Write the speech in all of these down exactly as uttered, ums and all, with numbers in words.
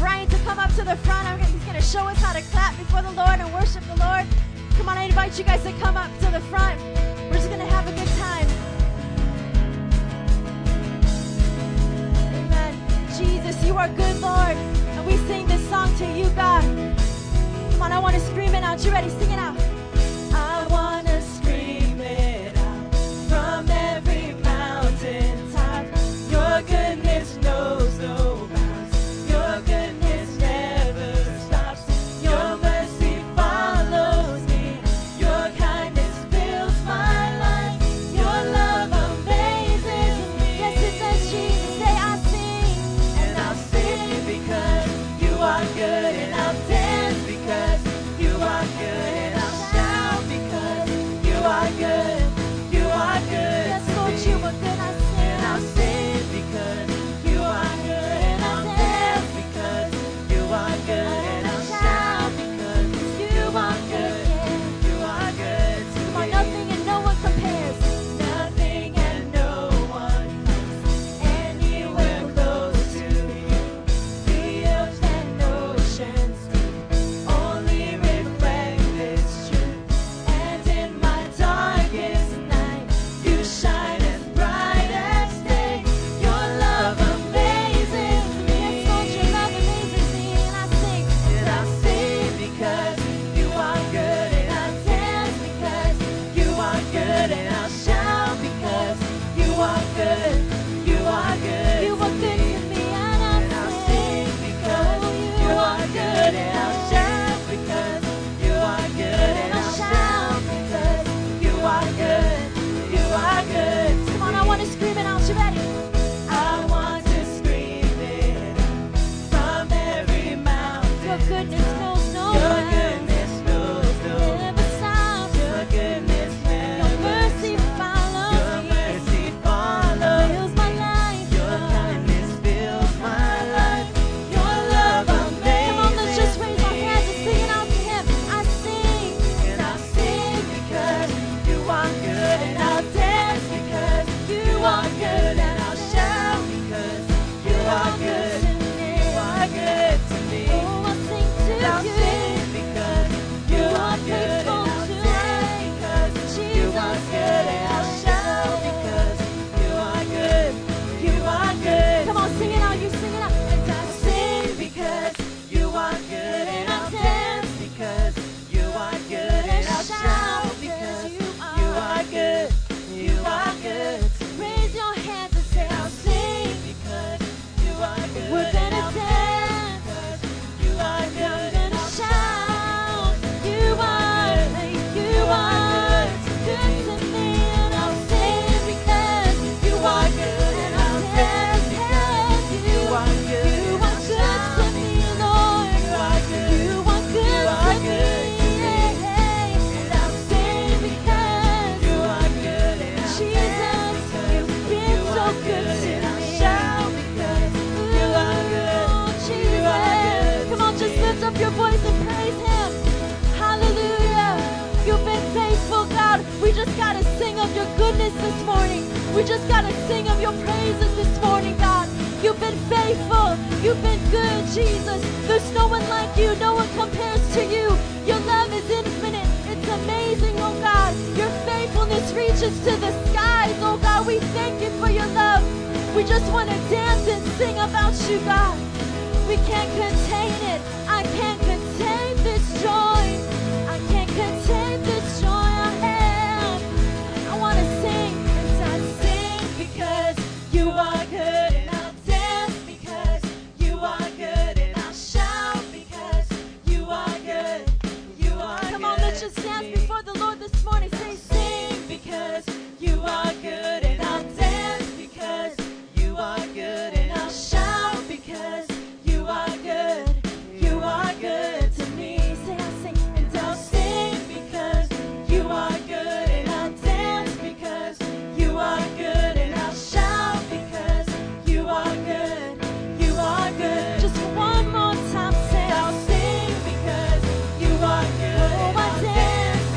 Brian to come up to the front. I'm gonna, he's going to show us how to clap before the Lord and worship the Lord. Come on, I invite you guys to come up to the front. We're just going to have a good time. Amen. Jesus, you are good, Lord. And we sing this song to you, God. Come on, I want to scream it out. You ready? Sing it out. I want to scream it out from every mountain top. Your goodness knows no bounds. Your goodness. One more time, say, I'll sing because you are good. Oh, I dance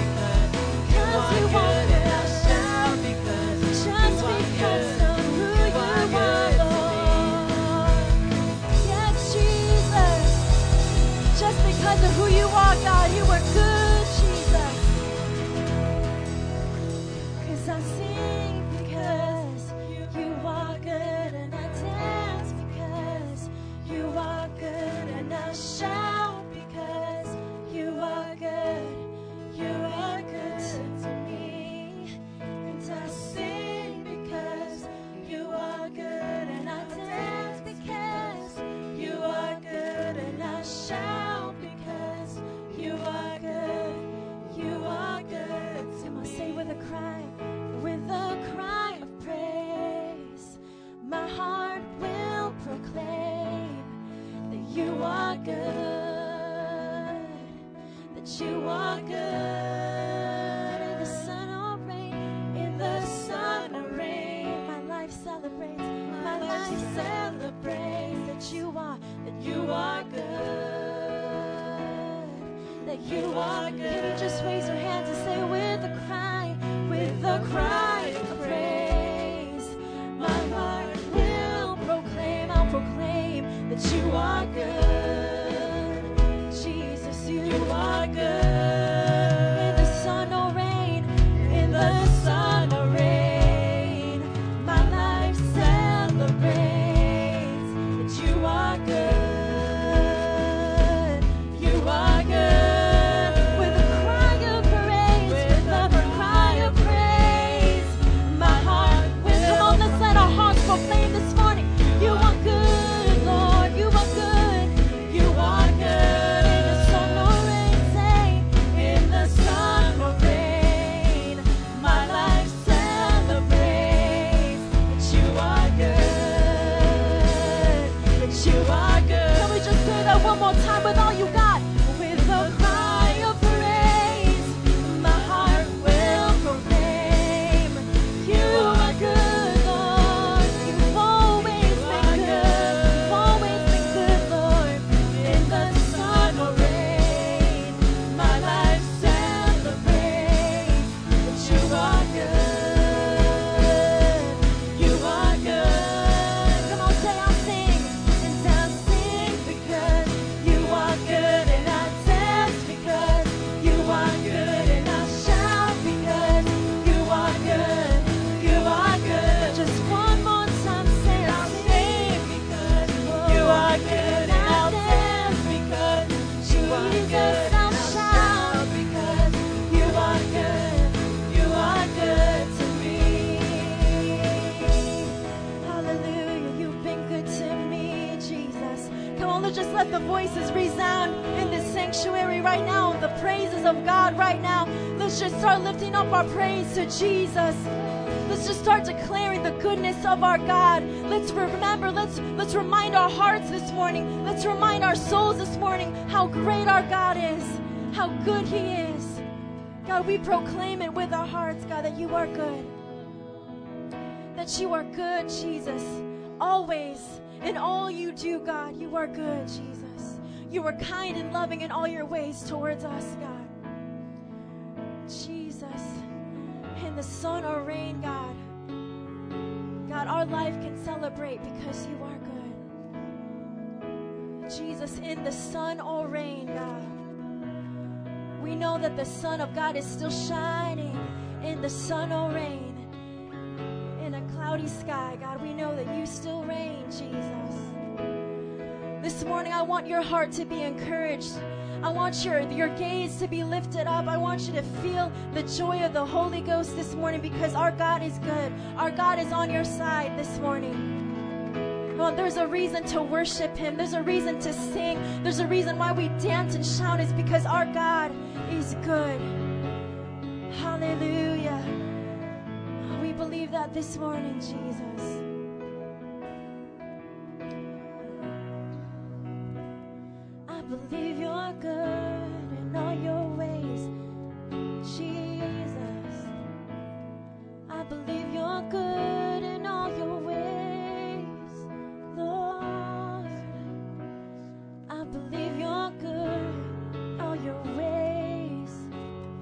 Jesus. Let's just start declaring the goodness of our God. Let's remember, let's let's remind our hearts this morning. Let's remind our souls this morning how great our God is, how good He is. God, we proclaim it with our hearts, God, that You are good. That You are good, Jesus. Always, in all You do, God, You are good, Jesus. You are kind and loving in all Your ways towards us, God. Jesus. In the sun or rain, God. God, our life can celebrate because You are good. Jesus, in the sun or rain, God. We know that the Son of God is still shining in the sun or rain. In a cloudy sky, God, we know that You still reign, Jesus. This morning, I want your heart to be encouraged. I want your, your gaze to be lifted up. I want you to feel the joy of the Holy Ghost this morning because our God is good. Our God is on your side this morning. Well, there's a reason to worship Him. There's a reason to sing. There's a reason why we dance and shout. It's because our God is good. Hallelujah. We believe that this morning, Jesus. I believe You're good in all Your ways, Jesus. I believe You're good in all Your ways, Lord. I believe You're good in all Your ways,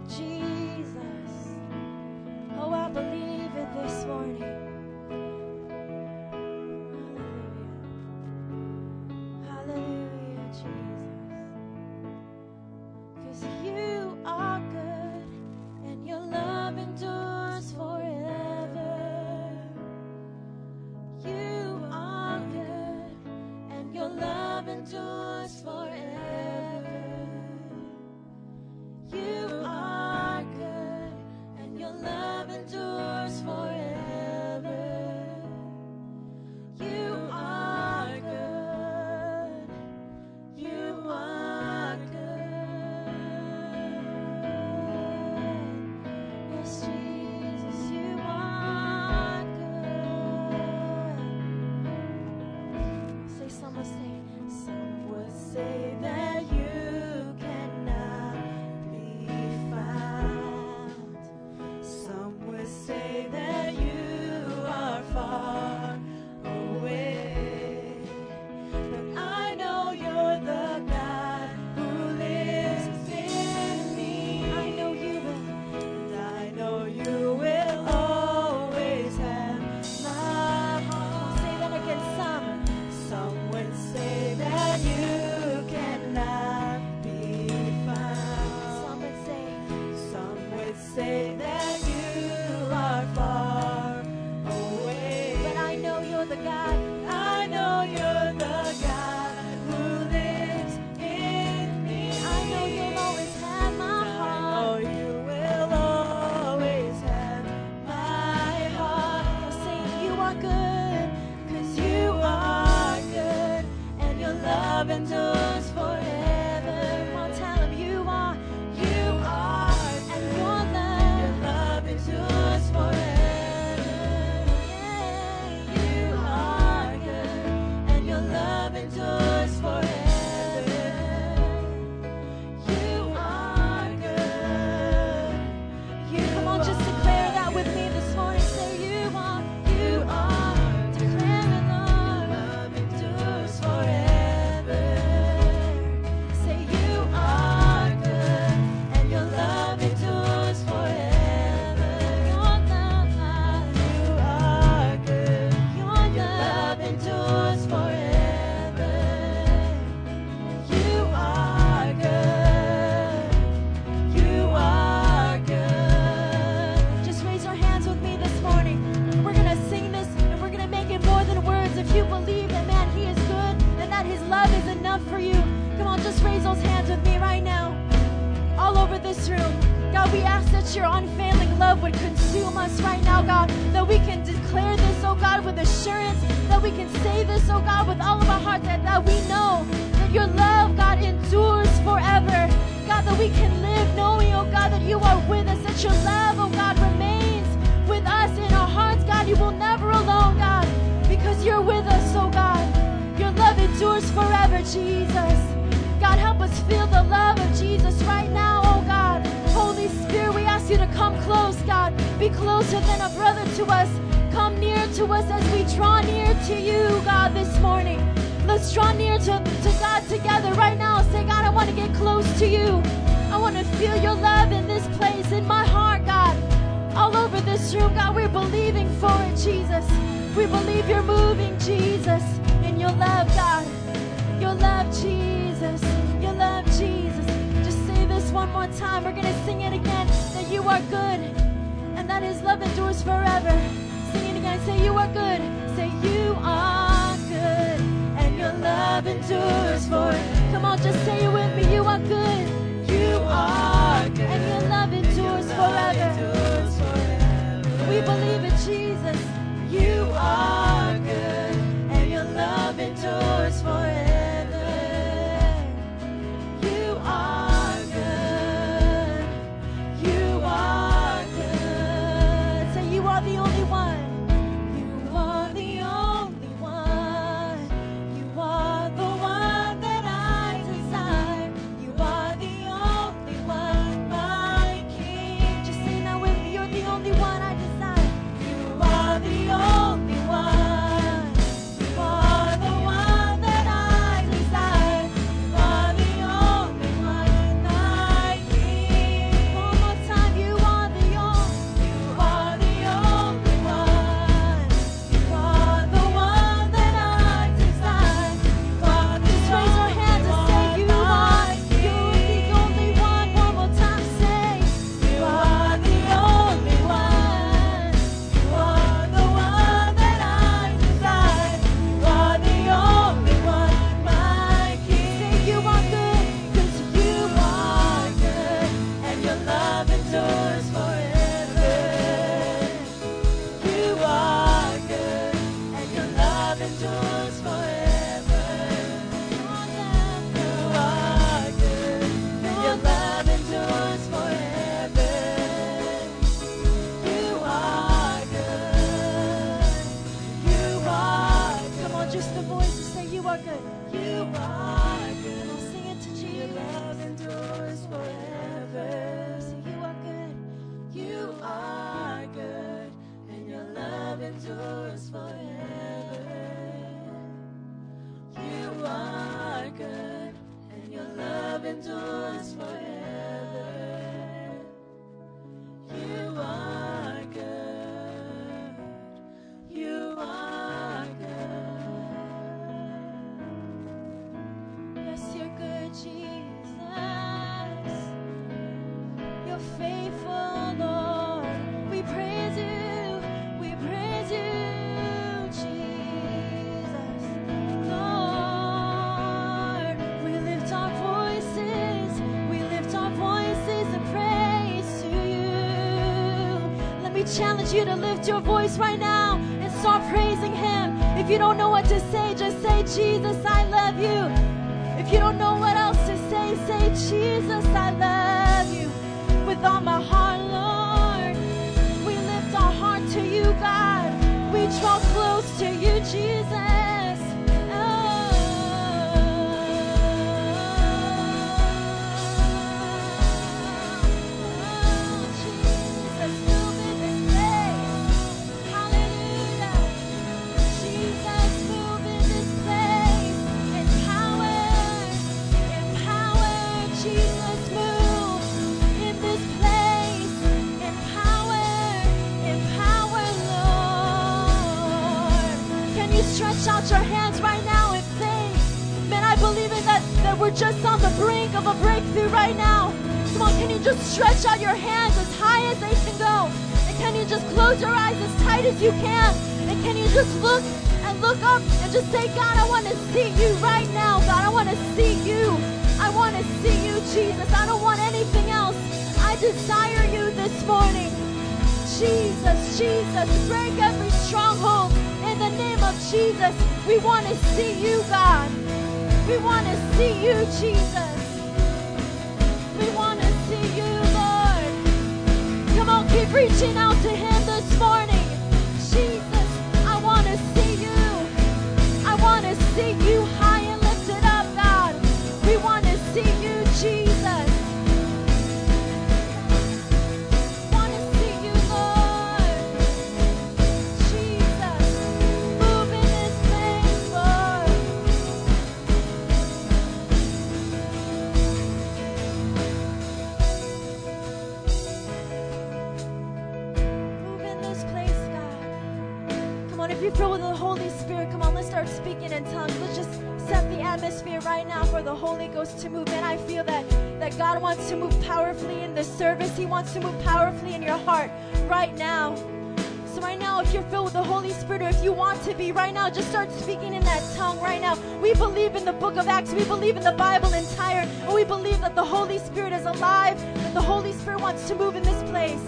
Jesus. Oh, I believe it this morning. we ask that your unfailing love would consume us right now, God, that we can declare this, oh God, with assurance, that we can say this, oh God, with all of our hearts, and that we know that your love, God, endures forever. God, that we can live knowing, oh God, that you are with us, that your love, oh God, remains with us in our hearts, God. You will never alone, God, because you're with us, oh God. Your love endures forever, Jesus. God, help us feel the love of Jesus right now, oh God. Holy Spirit, we ask you to come close, God. Be closer than a brother to us. Come near to us as we draw near to you, God, this morning. Let's draw near to, to God together right now. Say, God, I want to get close to you. I want to feel your love in this place, in my heart, God. All over this room, God, we're believing for it, Jesus. We believe you're moving, Jesus, in your love, God. Your love, Jesus. Your love, Jesus. Just say this one more time. We're going to sing it again. That you are good and that his love endures forever. Sing it again. Say you are good. Say you are good and your love endures forever. Come on, just say it with me. You are good. You are good and your love endures forever. We believe in Jesus. You are good and your love endures forever. Challenge you to lift your voice right now and start praising him. If you don't know what to say, just say, Jesus, I love you. If you don't know what else to say, say, Jesus, I love you. With all my heart, Lord, we lift our heart to you, God. We draw close to you, Jesus. Your hands right now and say, man, I believe in that, that we're just on the brink of a breakthrough right now. Come on, can you just stretch out your hands as high as they can go? And can you just close your eyes as tight as you can? And can you just look and look up and just say, God, I want to see you right now. God, I want to see you. I want to see you, Jesus. I don't want anything else. I desire you this morning. Jesus, Jesus, break every stronghold in the name of Jesus. We want to see you, God. We want to see you, Jesus. We want to see you, Lord. Come on, keep reaching out to him this morning. Jesus, I want to see you. I want to see you high and lifted up, God. We want to see you, Jesus. Filled with the Holy Spirit, come on, let's start speaking in tongues. Let's just set the atmosphere right now for the Holy Ghost to move. And I feel that that God wants to move powerfully in this service. He wants to move powerfully in your heart right now. So right now, if you're filled with the Holy Spirit, or if you want to be right now, just start speaking in that tongue right now. We believe in the book of Acts. We believe in the Bible entire, and we believe that the Holy Spirit is alive, that the Holy Spirit wants to move in this place.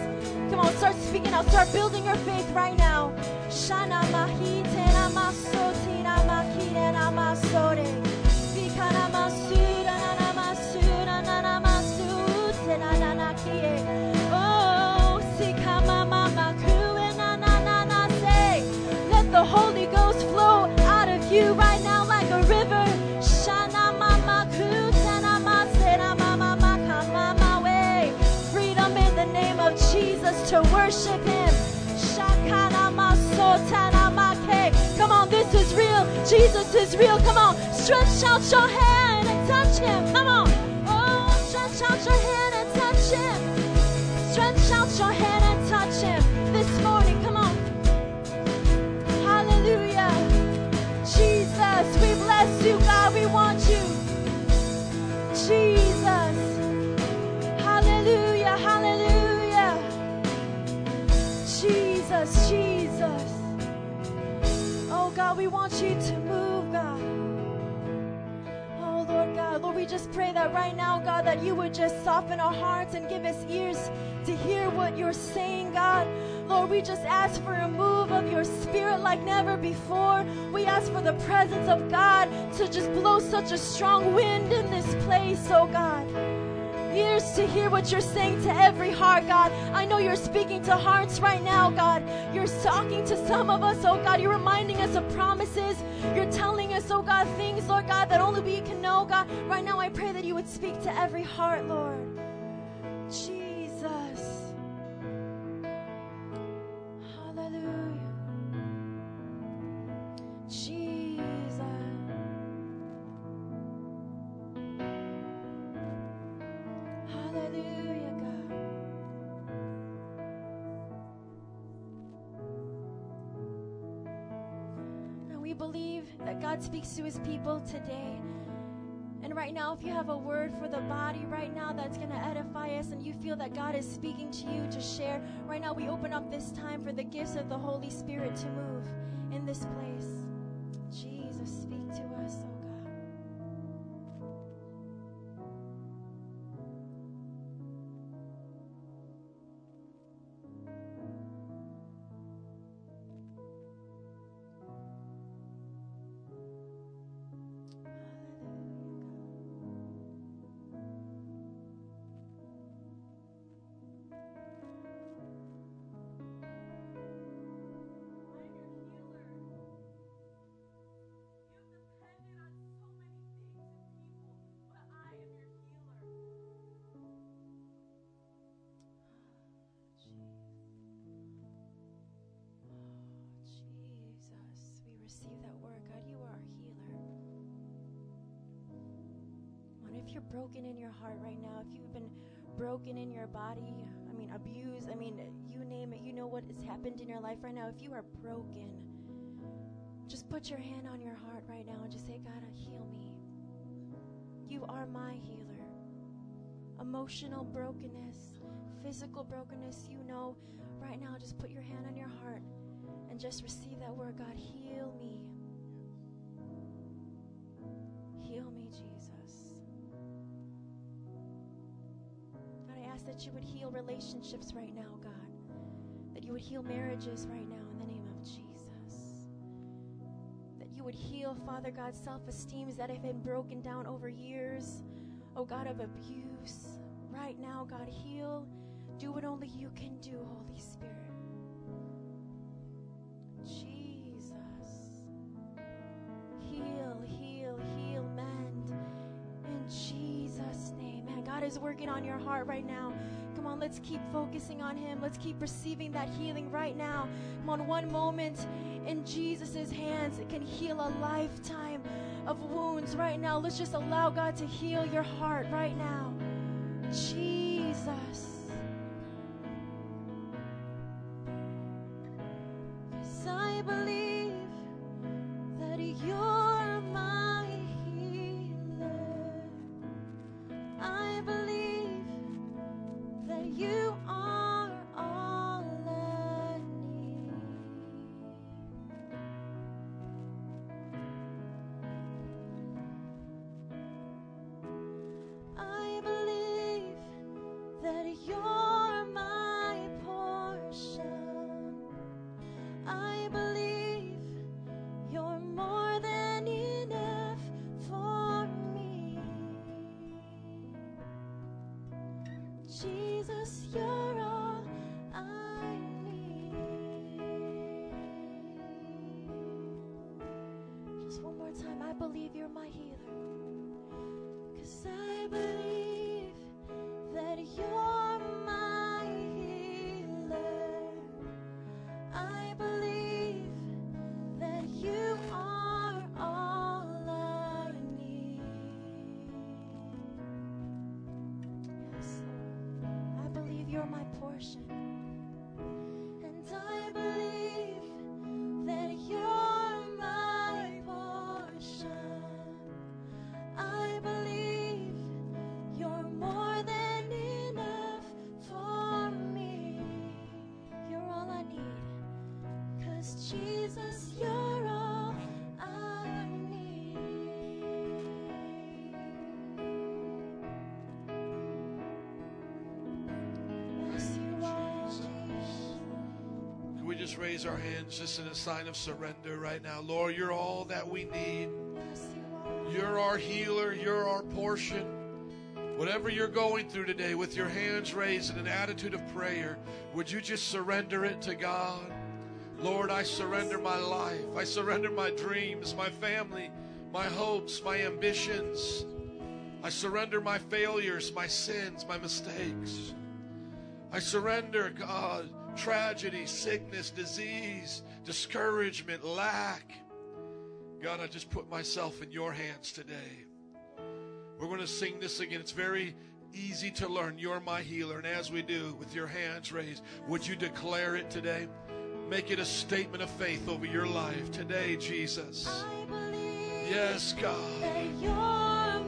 Come on, start speaking out. Start building your faith right now. Shana mahite namasoti namakire namasore. Vika namasura namasura namasute nananakie. Oh, sikama mama kue nananase. Let the Holy Ghost flow out of you right now like a river. Shana mama kute namase namama makama mawe. Freedom in the name of Jesus to worship him. Come on, this is real. Jesus is real. Come on, stretch out your hand and touch him. Come on. Oh, stretch out your hand and touch him. Stretch out your hand and touch him this morning. Come on. Hallelujah. Jesus, we bless you, God. We want you. Jesus. Hallelujah. Hallelujah. Jesus, Jesus. Oh, God, we want you to move, God. Oh, Lord God, Lord, we just pray that right now, God, that you would just soften our hearts and give us ears to hear what you're saying, God. Lord, we just ask for a move of your spirit like never before. We ask for the presence of God to just blow such a strong wind in this place, oh, God. Ears to hear what you're saying to every heart, God. I know you're speaking to hearts right now, God. You're talking to some of us, oh God. You're reminding us of promises. You're telling us, oh God, things, Lord God, that only we can know, God. Right now, I pray that you would speak to every heart, Lord. Jesus. Hallelujah. Jesus. Hallelujah, God. And we believe that God speaks to his people today. And right now, if you have a word for the body right now that's going to edify us, and you feel that God is speaking to you to share, right now we open up this time for the gifts of the Holy Spirit to move in this place. Jesus, speak to us, oh God. If you're broken in your heart right now, if you've been broken in your body, I mean abused, I mean you name it, you know what has happened in your life right now. If you are broken, just put your hand on your heart right now and just say, God, heal me. You are my healer. Emotional brokenness, physical brokenness, you know, right now just put your hand on your heart and just receive that word. God, heal me. Heal me, Jesus. ask that you would heal relationships right now, God. That you would heal marriages right now in the name of Jesus. That you would heal, Father God, self-esteems that have been broken down over years. Oh, God, of abuse. Right now, God, heal. Do what only you can do, Holy Spirit. Jesus. Heal, heal, heal, mend. In Jesus' name. Man, God is working on your heart right now. Come on, let's keep focusing on Him. Let's keep receiving that healing right now. Come on, one moment in Jesus' hands, it can heal a lifetime of wounds right now. Let's just allow God to heal your heart right now. Jesus. Just raise our hands just in a sign of surrender right now. Lord, you're all that we need. You're our healer. You're our portion. Whatever you're going through today, with your hands raised in an attitude of prayer, would you just surrender it to God? Lord, I surrender my life. I surrender my dreams, my family, my hopes, my ambitions. I surrender my failures, my sins, my mistakes. I surrender, God, tragedy, sickness, disease, discouragement, lack. God, I just put myself in your hands today. We're going to sing this again. It's very easy to learn. You're my healer. And as we do, with your hands raised, would you declare it today? Make it a statement of faith over your life today, Jesus. Yes, God. You're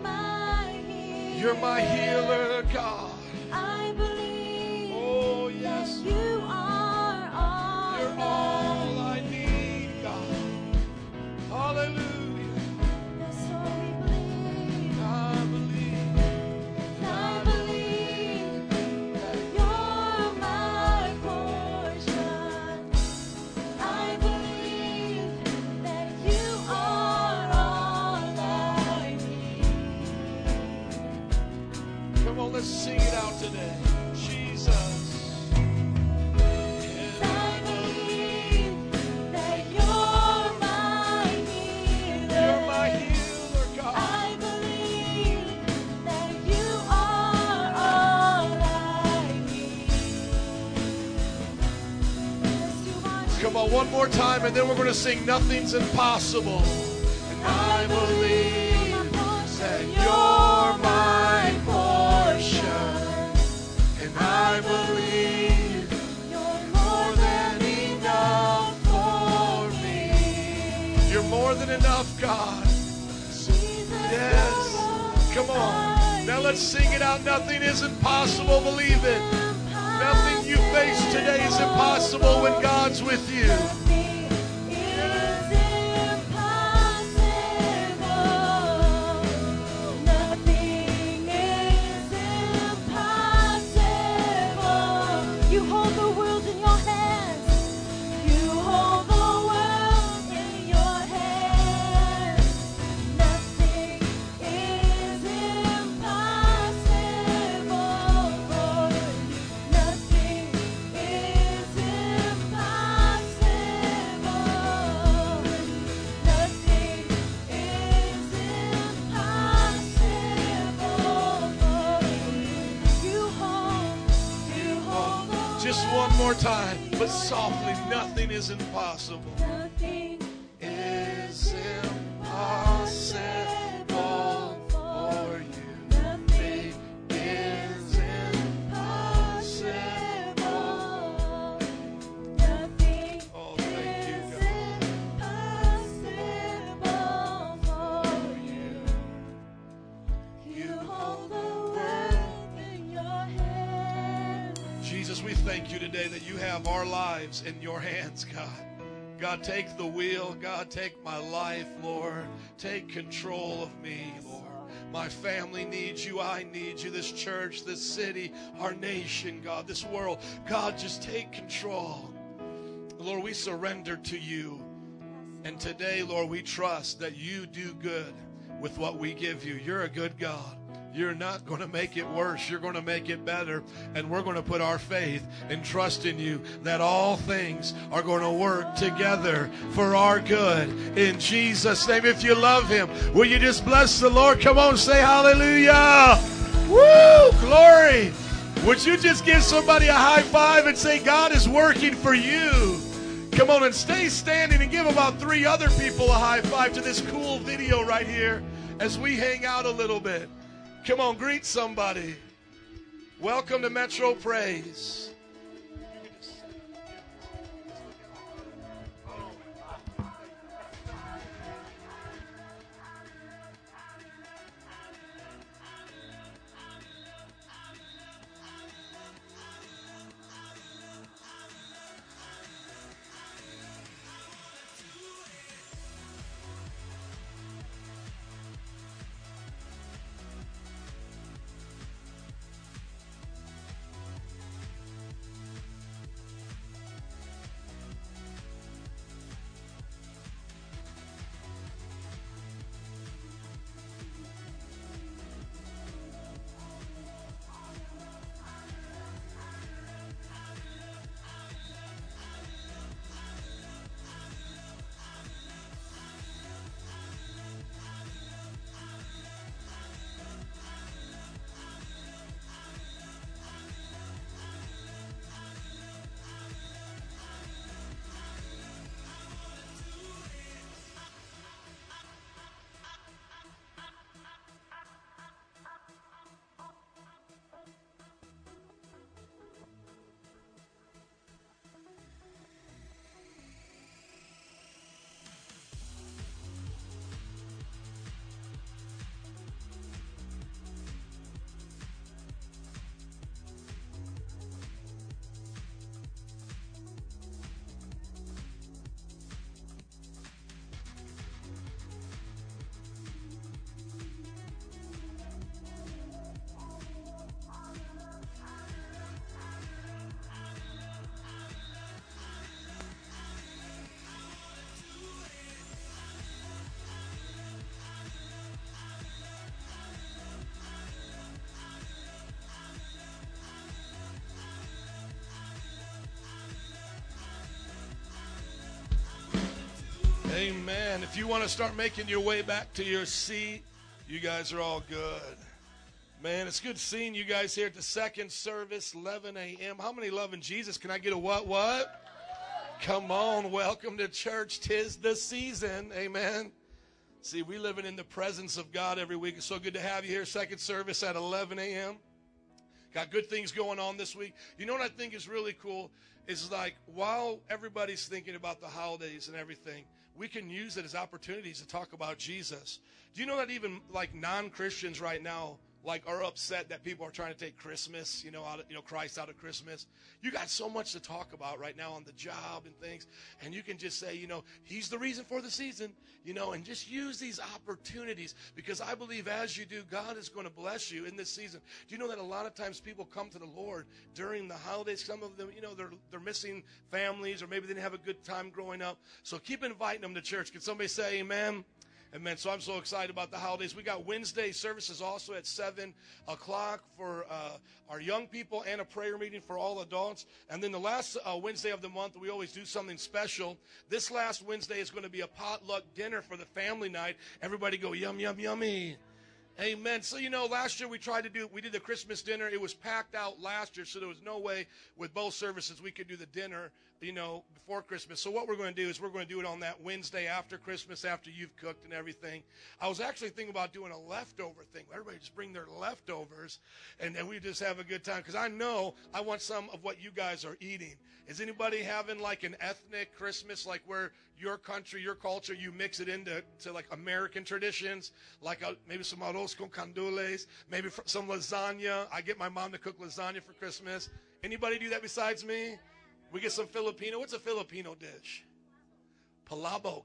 my healer. You're my healer, God. I believe. Oh, yes. You all I need, God. Hallelujah. That's all we believe. I believe. I believe that you're my portion. I believe that you are all I need. Come on, let's sing it out today. Jesus. One more time, and then we're going to sing Nothing's Impossible. And I believe that you're my portion, and I believe you're more than enough for me. You're more than enough, God. Yes. Come on. Now let's sing it out. Nothing is impossible. Believe it. Nothing you face today is impossible when God's with you. Nothing is impossible. Nothing is impossible. Just one more time, but softly. Nothing is impossible. Nothing is impossible. Today that you have our lives in your hands, God. God, take the wheel. God, take my life, Lord. Take control of me, Lord. My family needs you. I need you. This church, this city, our nation, God, this world. God, just take control. Lord, we surrender to you. And today, Lord, we trust that you do good with what we give you. You're a good God. You're not going to make it worse. You're going to make it better. And we're going to put our faith and trust in you that all things are going to work together for our good. In Jesus' name, if you love him, will you just bless the Lord? Come on, say hallelujah. Woo, glory. Would you just give somebody a high five and say God is working for you? Come on and stay standing and give about three other people a high five to this cool video right here as we hang out a little bit. Come on, greet somebody. Welcome to Metro Praise. Amen. If you want to start making your way back to your seat, you guys are all good. Man, it's good seeing you guys here at the second service, eleven a.m. How many loving Jesus? Can I get a what, what? Come on, welcome to church. Tis the season. Amen. See, we're living in the presence of God every week. It's so good to have you here, second service at eleven a.m. Got good things going on this week. You know what I think is really cool? It's like while everybody's thinking about the holidays and everything, we can use it as opportunities to talk about Jesus. Do you know that even like non-Christians right now, like are upset that people are trying to take Christmas, you know, out of, you know, Christ out of Christmas? You got so much to talk about right now on the job and things. And you can just say, you know, he's the reason for the season, you know, and just use these opportunities because I believe as you do, God is going to bless you in this season. Do you know that a lot of times people come to the Lord during the holidays? Some of them, you know, they're, they're missing families or maybe they didn't have a good time growing up. So keep inviting them to church. Can somebody say amen? Amen. So I'm so excited about the holidays. We got Wednesday services also at seven o'clock for uh, our young people and a prayer meeting for all adults. And then the last uh, Wednesday of the month, we always do something special. This last Wednesday is going to be a potluck dinner for the family night. Everybody go, yum, yum, yummy. Amen. So, you know, last year we tried to do, we did the Christmas dinner. It was packed out last year, so there was no way with both services we could do the dinner, you know, before Christmas. So what we're going to do is we're going to do it on that Wednesday after Christmas, after you've cooked and everything. I was actually thinking about doing a leftover thing. Everybody just bring their leftovers, and then we just have a good time. Because I know I want some of what you guys are eating. Is anybody having like an ethnic Christmas, like where your country, your culture, you mix it into to like American traditions, like a, maybe some other con candules, maybe some lasagna. I get my mom to cook lasagna for Christmas. Anybody do that besides me? We get some Filipino. What's a Filipino dish? Palabok.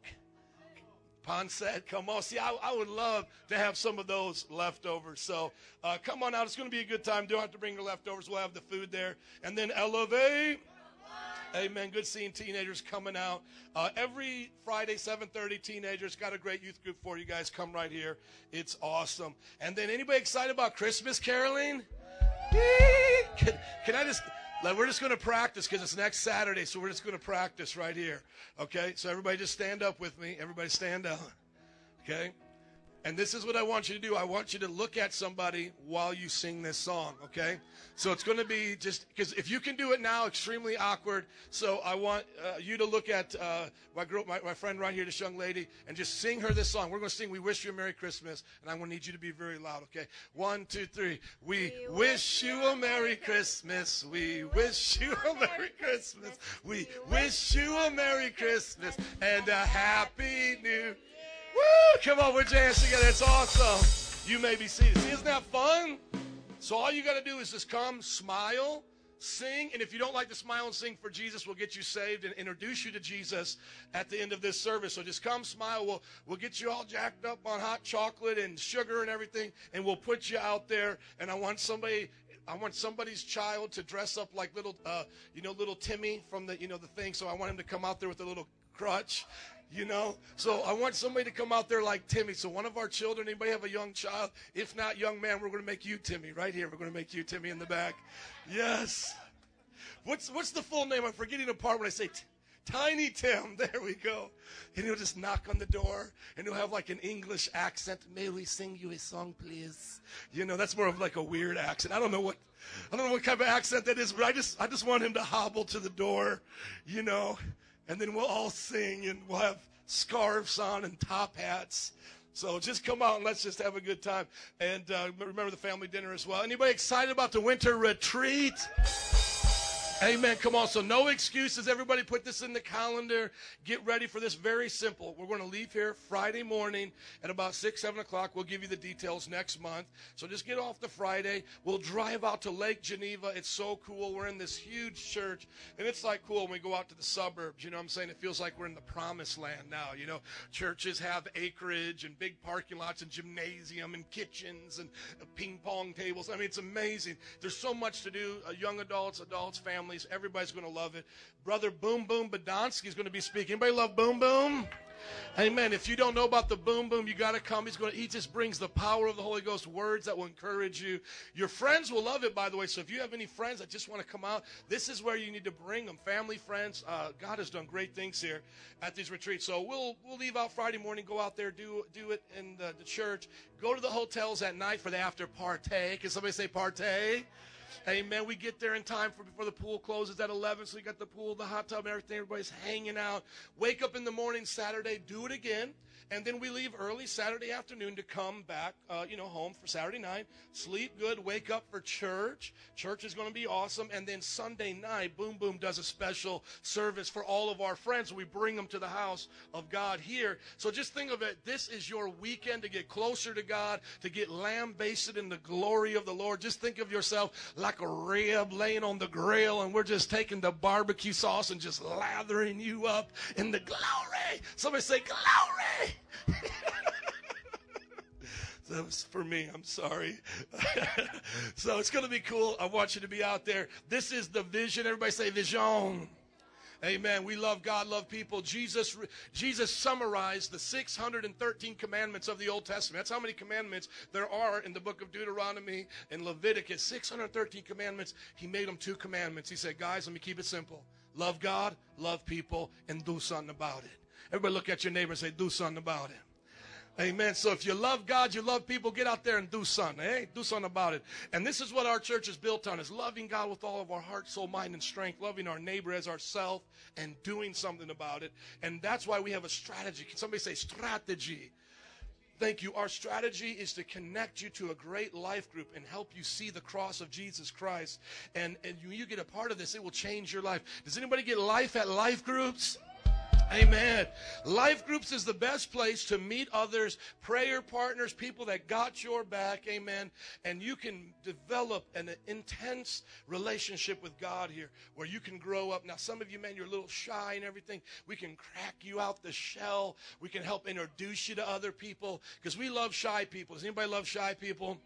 Pancet. Come on. See, I, I would love to have some of those leftovers. So uh, come on out. It's going to be a good time. Don't have to bring your leftovers. We'll have the food there. And then elevate. Amen. Good seeing teenagers coming out. Uh, every Friday, seven thirty, teenagers. Got a great youth group for you guys. Come right here. It's awesome. And then anybody excited about Christmas caroling? Can, can I just, like, we're just going to practice because it's next Saturday, so we're just going to practice right here. Okay? So everybody just stand up with me. Everybody stand up. Okay? And this is what I want you to do. I want you to look at somebody while you sing this song, okay? So it's going to be just, because if you can do it now, extremely awkward. So I want uh, you to look at uh, my, girl, my, my friend right here, this young lady, and just sing her this song. We're going to sing We Wish You a Merry Christmas, and I'm going to need you to be very loud, okay? One, two, three. We, we wish you a Merry Christmas. Christmas. We wish you a Merry Christmas. Christmas. We wish you a Merry Christmas and a Happy New Year. Woo! Come on, we're dancing together. It's awesome. You may be seated. See, isn't that fun? So all you got to do is just come, smile, sing. And if you don't like to smile and sing for Jesus, we'll get you saved and introduce you to Jesus at the end of this service. So just come, smile. We'll, we'll get you all jacked up on hot chocolate and sugar and everything, and we'll put you out there. And I want somebody... I want somebody's child to dress up like little, uh, you know, little Timmy from the, you know, the thing. So I want him to come out there with a little crutch, you know. So I want somebody to come out there like Timmy. So one of our children, anybody have a young child? If not, young man, we're going to make you Timmy right here. We're going to make you Timmy in the back. Yes. What's what's the full name? I'm forgetting the part when I say Timmy. Tiny Tim, there we go. And he'll just knock on the door, and he'll have like an English accent. May we sing you a song, please? You know, that's more of like a weird accent. I don't know what, I don't know what kind of accent that is, but I just, I just want him to hobble to the door, you know, and then we'll all sing, and we'll have scarves on and top hats. So just come out and let's just have a good time. And uh, remember the family dinner as well. Anybody excited about the winter retreat? Amen. Come on. So no excuses. Everybody put this in the calendar. Get ready for this. Very simple. We're going to leave here Friday morning at about six, seven o'clock. We'll give you the details next month. So just get off the Friday. We'll drive out to Lake Geneva. It's so cool. We're in this huge church, and it's like cool when we go out to the suburbs. You know what I'm saying? It feels like we're in the promised land now. You know, churches have acreage and big parking lots and gymnasium and kitchens and ping pong tables. I mean, it's amazing. There's so much to do. Uh, young adults, adults, families. Everybody's going to love it. Brother Boom Boom Badonsky is going to be speaking. Anybody love Boom Boom? Amen. If you don't know about the Boom Boom, you got to come. He's going to, he just brings the power of the Holy Ghost, words that will encourage you. Your friends will love it, by the way. So if you have any friends that just want to come out, this is where you need to bring them. Family, friends. Uh, God has done great things here at these retreats. So we'll we'll leave out Friday morning, go out there, do do it in the, the church. Go to the hotels at night for the after party. Can somebody say party? Amen. We get there in time for before the pool closes at eleven, so you got the pool, the hot tub, and everything. Everybody's hanging out. Wake up in the morning Saturday, do it again, and then we leave early Saturday afternoon to come back, uh, you know, home for Saturday night. Sleep good, wake up for church. Church is going to be awesome, and then Sunday night, Boom Boom does a special service for all of our friends. We bring them to the house of God here. So just think of it. This is your weekend to get closer to God, to get lambasted in the glory of the Lord. Just think of yourself like a rib laying on the grill, and we're just taking the barbecue sauce and just lathering you up in the glory. Somebody say glory. That was for me. I'm sorry. So it's going to be cool. I want you to be out there. This is the vision. Everybody say vision. Amen. We love God, love people. Jesus Jesus summarized the six hundred thirteen commandments of the Old Testament. That's how many commandments there are in the book of Deuteronomy and Leviticus. six hundred thirteen commandments. He made them two commandments. He said, guys, let me keep it simple. Love God, love people, and do something about it. Everybody look at your neighbor and say, do something about it. Amen. So if you love God, you love people, get out there and do something. Hey, do something about it. And this is what our church is built on, is loving God with all of our heart, soul, mind, and strength, loving our neighbor as ourselves, and doing something about it. And that's why we have a strategy. Can somebody say strategy? Thank you. Our strategy is to connect you to a great life group and help you see the cross of Jesus Christ. And, and you, you get a part of this, it will change your life. Does anybody get life at life groups? Amen. Life groups is the best place to meet others, prayer partners, people that got your back. Amen. And you can develop an intense relationship with God here where you can grow up. Now, some of you, man, you're a little shy and everything. We can crack you out the shell. We can help introduce you to other people because we love shy people. Does anybody love shy people?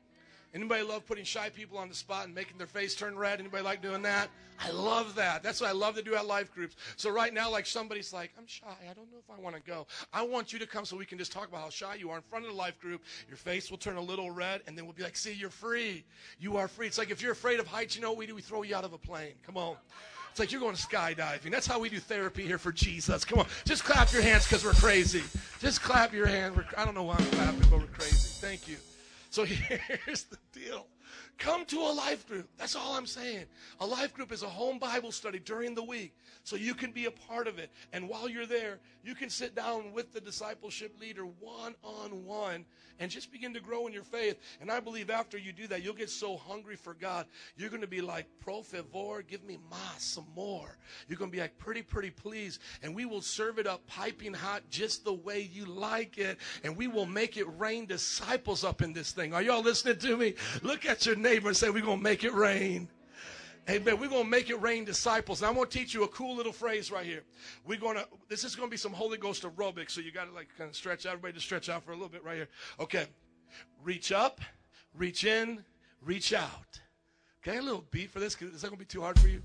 Anybody love putting shy people on the spot and making their face turn red? Anybody like doing that? I love that. That's what I love to do at life groups. So right now, like somebody's like, I'm shy. I don't know if I want to go. I want you to come so we can just talk about how shy you are in front of the life group. Your face will turn a little red, and then we'll be like, see, you're free. You are free. It's like if you're afraid of heights, you know what we do? We throw you out of a plane. Come on. It's like you're going skydiving. That's how we do therapy here for Jesus. Come on. Just clap your hands because we're crazy. Just clap your hands. We're, I don't know why I'm clapping, but we're crazy. Thank you. So here's the deal. Come to a life group. That's all I'm saying. A life group is a home Bible study during the week, so you can be a part of it. And while you're there, you can sit down with the discipleship leader one-on-one and just begin to grow in your faith. And I believe after you do that, you'll get so hungry for God. You're going to be like, por favor, give me más, some more. You're going to be like, pretty, pretty, please. And we will serve it up piping hot just the way you like it. And we will make it rain disciples up in this thing. Are y'all listening to me? Look at your neighbor and say, we're going to make it rain. Amen. We're going to make it rain disciples. And I'm going to teach you a cool little phrase right here. We're going to, this is going to be some Holy Ghost aerobics. So you got to like kind of stretch out. Everybody just stretch out for a little bit right here. Okay. Reach up, reach in, reach out. Okay. A little beat for this. Is that going to be too hard for you?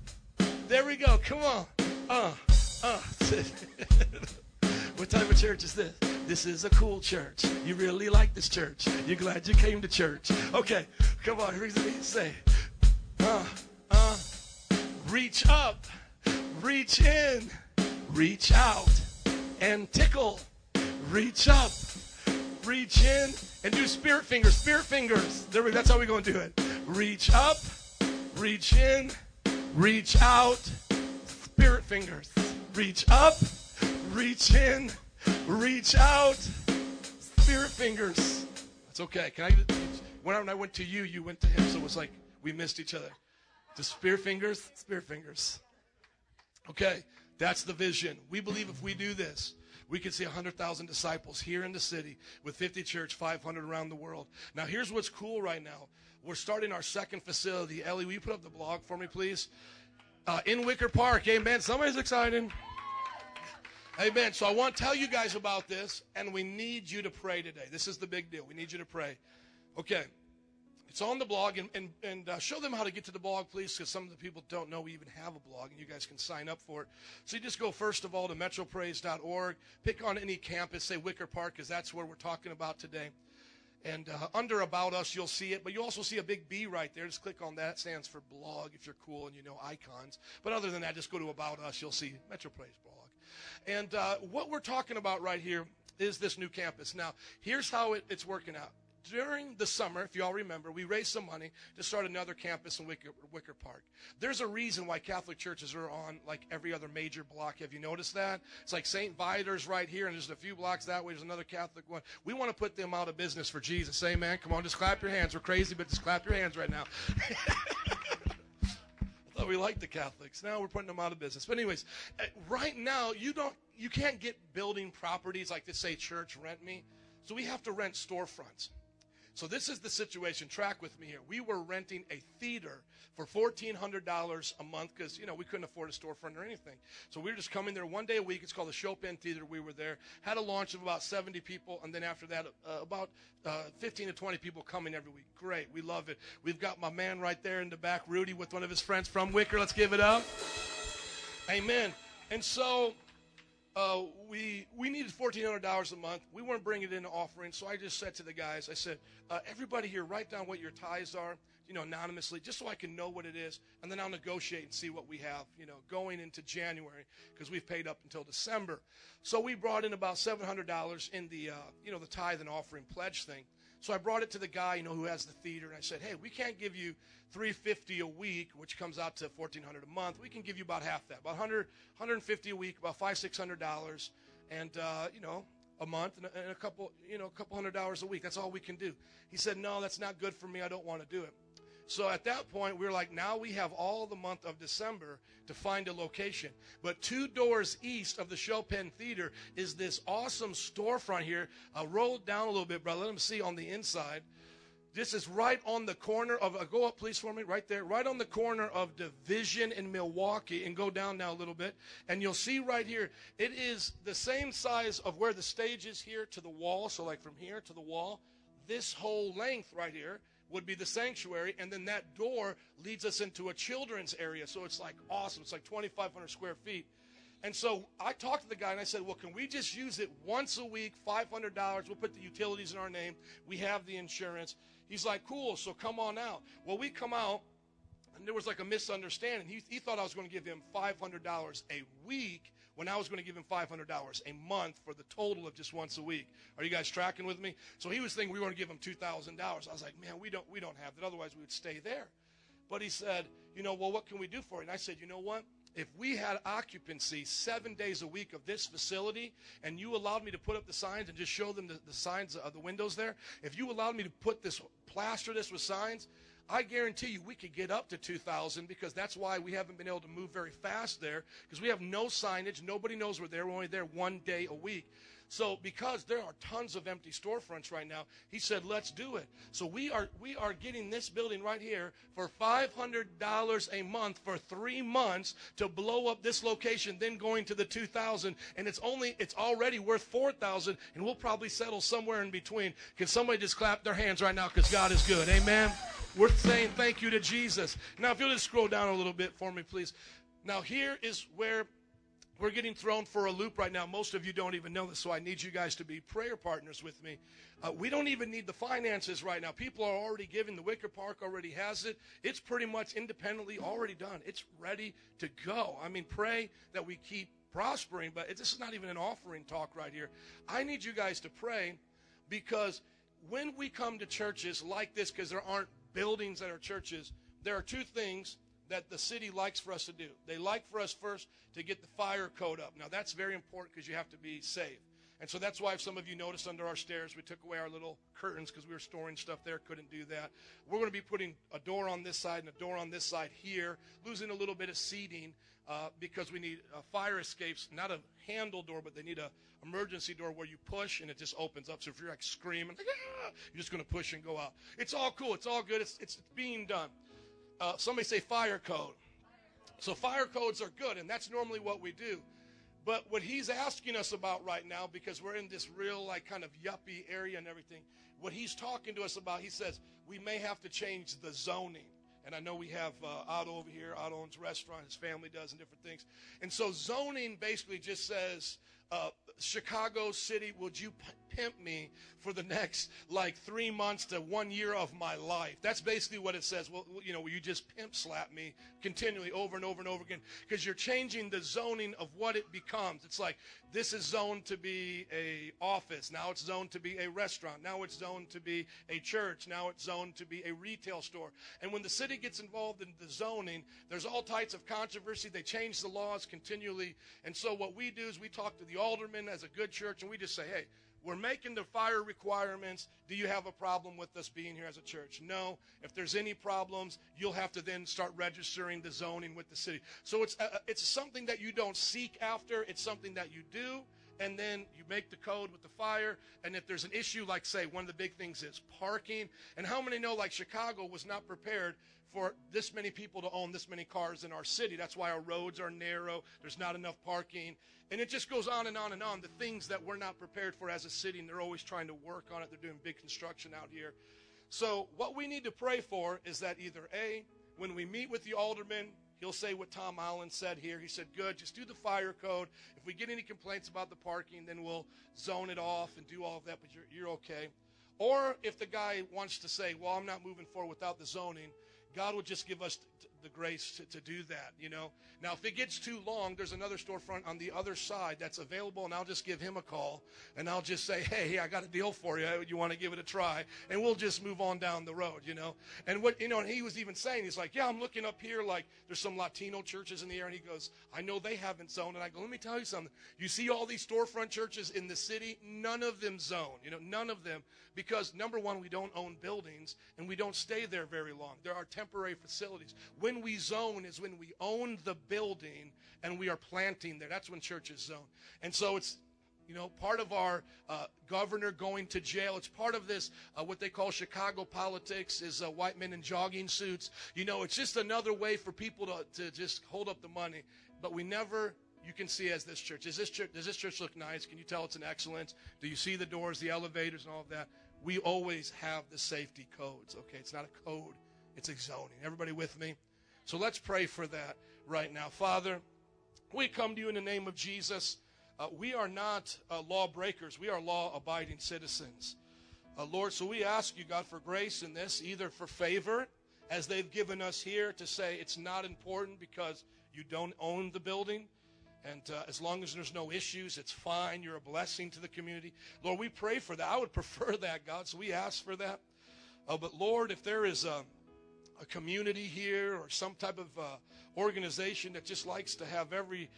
There we go. Come on. Uh, uh. What type of church is this? This is a cool church. You really like this church. You're glad you came to church. Okay, come on. Here's what you say. Uh, uh, reach up, reach in, reach out, and tickle. Reach up, reach in, and do spirit fingers, spirit fingers. There we, that's how we're going to do it. Reach up, reach in, reach out, spirit fingers. Reach up, reach in, reach out, spirit fingers. That's okay. Can I? When I went to you, you went to him, so it was like we missed each other. The spirit fingers, spirit fingers. Okay, that's the vision. We believe if we do this, we can see one hundred thousand disciples here in the city with fifty church, five hundred around the world. Now, here's what's cool right now. We're starting our second facility. Ellie, will you put up the blog for me, please? Uh, in Wicker Park. Amen. Somebody's excited. Amen. So I want to tell you guys about this, and we need you to pray today. This is the big deal. We need you to pray. Okay. It's on the blog, and, and, and uh, show them how to get to the blog, please, because some of the people don't know we even have a blog, and you guys can sign up for it. So you just go, first of all, to metro praise dot org. Pick on any campus, say Wicker Park, because that's where we're talking about today. And uh, under About Us, you'll see it. But you also see a big B right there. Just click on that. It stands for blog if you're cool and you know icons. But other than that, just go to About Us. You'll see Metro Praise blog. And uh, what we're talking about right here is this new campus. Now, here's how it, it's working out. During the summer, if you all remember, we raised some money to start another campus in Wicker, Wicker Park. There's a reason why Catholic churches are on, like, every other major block. Have you noticed that? It's like Saint Vitor's right here, and there's a few blocks that way. There's another Catholic one. We want to put them out of business for Jesus. Amen. Come on, just clap your hands. We're crazy, but just clap your hands right now. I thought we liked the Catholics. Now we're putting them out of business. But anyways, right now, you don't, you can't get building properties like this, say, church, rent me. So we have to rent storefronts. So this is the situation. Track with me here. We were renting a theater for fourteen hundred dollars a month because, you know, we couldn't afford a storefront or anything. So we were just coming there one day a week. It's called the Chopin Theater. We were there. Had a launch of about seventy people, and then after that, uh, about uh, fifteen to twenty people coming every week. Great. We love it. We've got my man right there in the back, Rudy, with one of his friends from Wicker. Let's give it up. Amen. And so... Uh, we we needed fourteen hundred dollars a month. We weren't bringing in an offering, so I just said to the guys, I said, uh, everybody here, write down what your tithes are. you know, anonymously, just so I can know what it is, and then I'll negotiate and see what we have, you know, going into January, because we've paid up until December. So we brought in about seven hundred dollars in the, uh, you know, the tithe and offering pledge thing. So I brought it to the guy, you know, who has the theater, and I said, hey, we can't give you three hundred fifty dollars a week, which comes out to fourteen hundred dollars a month. We can give you about half that, about one hundred dollars, one hundred fifty dollars a week, about five hundred dollars, six hundred dollars, and, uh, you know, a month and a, and a couple, you know, a couple hundred dollars a week. That's all we can do. He said, no, that's not good for me. I don't want to do it. So at that point, we were like, now we have all the month of December to find a location. But two doors east of the Chopin Theater is this awesome storefront here. Uh, roll down a little bit, brother. Let them see on the inside. This is right on the corner of, uh, go up please for me, right there, right on the corner of Division in Milwaukee, and go down now a little bit, and you'll see right here, it is the same size of where the stage is here to the wall, so like from here to the wall, this whole length right here would be the sanctuary, and then that door leads us into a children's area, so it's like awesome, it's like twenty-five hundred square feet. And so I talked to the guy, and I said, well, can we just use it once a week, five hundred dollars, we'll put the utilities in our name, we have the insurance. He's like, cool, so come on out. Well, we come out, and there was like a misunderstanding. He, he thought I was going to give him five hundred dollars a week when I was going to give him five hundred dollars a month for the total of just once a week. Are you guys tracking with me? So he was thinking we were going to give him two thousand dollars. I was like, man, we don't, we don't have that. Otherwise, we would stay there. But he said, you know, well, what can we do for you? And I said, you know what? If we had occupancy seven days a week of this facility, and you allowed me to put up the signs and just show them the, the signs of the windows there, if you allowed me to put this, plaster this with signs, I guarantee you we could get up to two thousand, because that's why we haven't been able to move very fast there, because we have no signage. Nobody knows we're there. We're only there one day a week. So because there are tons of empty storefronts right now, he said, let's do it. So we are we are getting this building right here for five hundred dollars a month for three months to blow up this location, then going to the two thousand. And it's only it's already worth four thousand dollars, and we'll probably settle somewhere in between. Can somebody just clap their hands right now, because God is good. Amen. We're saying thank you to Jesus. Now, if you'll just scroll down a little bit for me, please. Now, here is where we're getting thrown for a loop right now. Most of you don't even know this, so I need you guys to be prayer partners with me. Uh, we don't even need the finances right now. People are already giving. The Wicker Park already has it. It's pretty much independently already done. It's ready to go. I mean, pray that we keep prospering, but it, this is not even an offering talk right here. I need you guys to pray, because when we come to churches like this, because there aren't buildings that are churches, there are two things that the city likes for us to do. They like for us first to get the fire code up. Now, that's very important, because you have to be safe. And so that's why, if some of you noticed under our stairs, we took away our little curtains, because we were storing stuff there, couldn't do that. We're going to be putting a door on this side and a door on this side here, losing a little bit of seating uh, because we need uh, fire escapes, not a handle door, but they need a emergency door where you push and it just opens up. So if you're like screaming, like, ah, you're just going to push and go out. It's all cool. It's all good. It's, it's being done. Uh, somebody say fire code. fire code. So fire codes are good, and that's normally what we do. But what he's asking us about right now, because we're in this real like kind of yuppie area and everything, what he's talking to us about, he says, we may have to change the zoning. And I know we have uh, Otto over here. Otto owns a restaurant. His family does, and different things. And so zoning basically just says, uh, Chicago City, would you p- pimp me for the next like three months to one year of my life? That's basically what it says. Well, you know, will you just pimp slap me continually over and over and over again? Because you're changing the zoning of what it becomes. It's like, this is zoned to be a office. Now it's zoned to be a restaurant. Now it's zoned to be a church. Now it's zoned to be a retail store. And when the city gets involved in the zoning, there's all types of controversy. They change the laws continually. And so what we do is we talk to the aldermen as a good church, and we just say, hey, we're making the fire requirements. Do you have a problem with us being here as a church? No. If there's any problems, you'll have to then start registering the zoning with the city. So it's a, it's something that you don't seek after. It's something that you do, and then you make the code with the fire. And if there's an issue, like, say, one of the big things is parking. And how many know, like, Chicago was not prepared for this many people to own this many cars in our city. That's why our roads are narrow. There's not enough parking. And it just goes on and on and on, the things that we're not prepared for as a city, and they're always trying to work on it. They're doing big construction out here. So what we need to pray for is that either, A, when we meet with the alderman, he'll say what Tom Allen said here. He said, good, just do the fire code. If we get any complaints about the parking, then we'll zone it off and do all of that, but you're, you're okay. Or if the guy wants to say, well, I'm not moving forward without the zoning, God will just give us t- the grace to, to do that, you know. Now, if it gets too long, there's another storefront on the other side that's available, and I'll just give him a call, and I'll just say, hey, I got a deal for you. You want to give it a try? And we'll just move on down the road, you know. And what, you know, and he was even saying, he's like, yeah, I'm looking up here, like there's some Latino churches in the area, and he goes, I know they haven't zoned. And I go, let me tell you something. You see all these storefront churches in the city, none of them zone, you know, none of them, because number one, we don't own buildings, and we don't stay there very long. There are temporary facilities. When we zone is when we own the building and we are planting there. That's when churches zone. And so it's, you know, part of our uh, governor going to jail. It's part of this, uh, what they call Chicago politics, is uh, white men in jogging suits. You know, it's just another way for people to, to just hold up the money. But we never, you can see as this church, is this church, does this church look nice? Can you tell it's an excellence? Do you see the doors, the elevators, and all of that? We always have the safety codes, okay? It's not a code. It's a zoning. Everybody with me? So let's pray for that right now. Father, we come to you in the name of Jesus. Uh, we are not uh, lawbreakers. We are law-abiding citizens. Uh, Lord, so we ask you, God, for grace in this, either for favor, as they've given us here, to say it's not important because you don't own the building. And uh, as long as there's no issues, it's fine. You're a blessing to the community. Lord, we pray for that. I would prefer that, God, so we ask for that. Uh, but, Lord, if there is a a community here or some type of uh, organization that just likes to have every,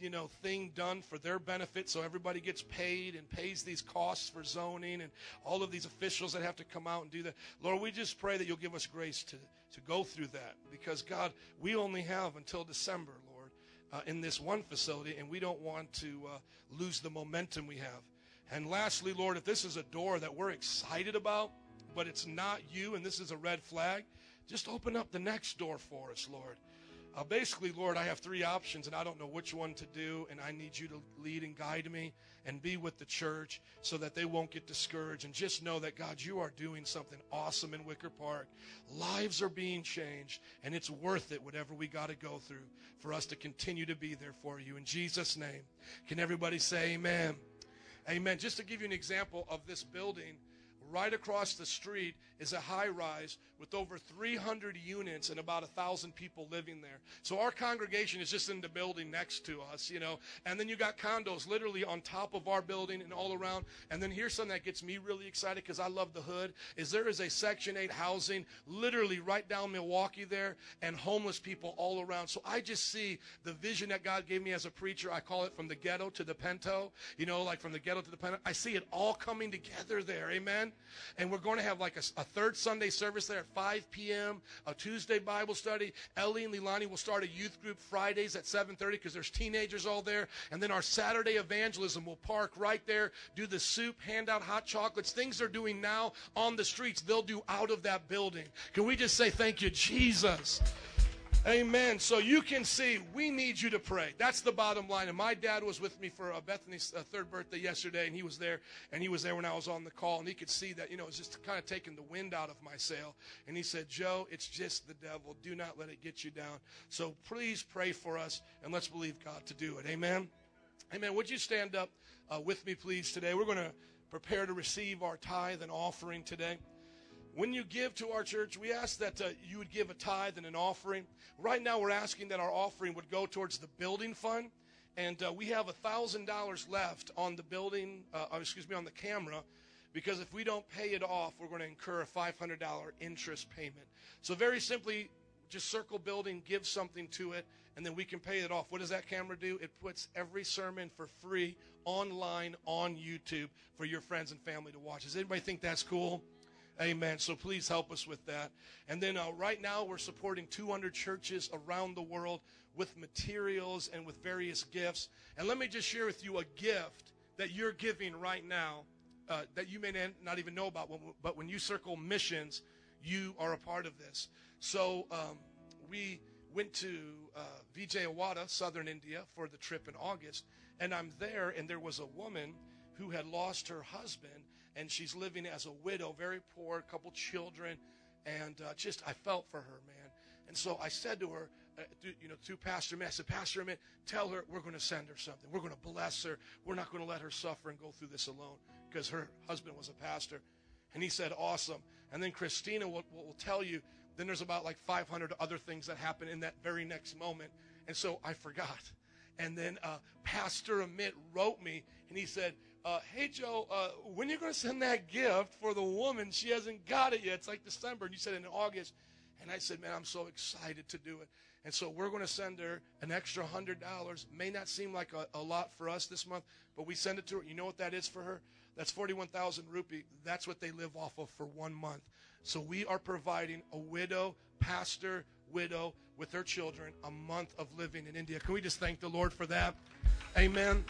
you know, thing done for their benefit, so everybody gets paid and pays these costs for zoning and all of these officials that have to come out and do that. Lord, we just pray that you'll give us grace to, to go through that, because, God, we only have until December, Lord, uh, in this one facility, and we don't want to uh, lose the momentum we have. And lastly, Lord, if this is a door that we're excited about, but it's not you and this is a red flag, just open up the next door for us, Lord. Uh, basically, Lord, I have three options, and I don't know which one to do, and I need you to lead and guide me and be with the church so that they won't get discouraged. And just know that, God, you are doing something awesome in Wicker Park. Lives are being changed, and it's worth it, whatever we got to go through, for us to continue to be there for you. In Jesus' name, can everybody say amen? Amen. Just to give you an example of this building, right across the street is a high-rise with over three hundred units and about one thousand people living there. So our congregation is just in the building next to us, you know. And then you got condos literally on top of our building and all around. And then here's something that gets me really excited, because I love the hood, is there is a Section eight housing literally right down Milwaukee there, and homeless people all around. So I just see the vision that God gave me as a preacher. I call it from the ghetto to the pento, you know, like from the ghetto to the pento. I see it all coming together there, amen. And we're going to have like a, a third Sunday service there at five p.m., a Tuesday Bible study. Ellie and Leilani will start a youth group Fridays at seven thirty, because there's teenagers all there. And then our Saturday evangelism will park right there, do the soup, hand out hot chocolates. Things they're doing now on the streets, they'll do out of that building. Can we just say thank you, Jesus? Amen. So you can see, we need you to pray. That's the bottom line. And my dad was with me for uh, Bethany's uh, third birthday yesterday, and he was there, and he was there when I was on the call, and he could see that, you know, it's just kind of taking the wind out of my sail. And he said, Joe, it's just the devil. Do not let it get you down. So please pray for us, and let's believe God to do it. Amen. Amen. Would you stand up uh, with me, please, today? We're going to prepare to receive our tithe and offering today. When you give to our church, we ask that uh, you would give a tithe and an offering. Right now, we're asking that our offering would go towards the building fund, and uh, we have one thousand dollars left on the building, uh, excuse me, on the camera, because if we don't pay it off, we're going to incur a five hundred dollars interest payment. So very simply, just circle building, give something to it, and then we can pay it off. What does that camera do? It puts every sermon for free online on YouTube for your friends and family to watch. Does anybody think that's cool? Amen. So please help us with that. And then uh, right now we're supporting two hundred churches around the world with materials and with various gifts. And let me just share with you a gift that you're giving right now uh, that you may not even know about. But when you circle missions, you are a part of this. So um, we went to uh, Vijayawada, southern India, for the trip in August. And I'm there, and there was a woman who had lost her husband, and she's living as a widow, very poor, couple children, and uh, just I felt for her, man. And so I said to her, uh, th- you know, through Pastor Amit, I said, Pastor Amit, tell her we're going to send her something. We're going to bless her. We're not going to let her suffer and go through this alone, because her husband was a pastor. And he said, awesome. And then Christina will, will tell you, then there's about like five hundred other things that happen in that very next moment. And so I forgot. And then uh, Pastor Amit wrote me, and he said, uh, hey, Joe, uh, when are you going to send that gift for the woman? She hasn't got it yet. It's like December. And you said in August. And I said, man, I'm so excited to do it. And so we're going to send her an extra one hundred dollars. May not seem like a, a lot for us this month, but we send it to her. You know what that is for her? That's forty-one thousand rupee. That's what they live off of for one month. So we are providing a widow, pastor, widow with her children a month of living in India. Can we just thank the Lord for that? Amen.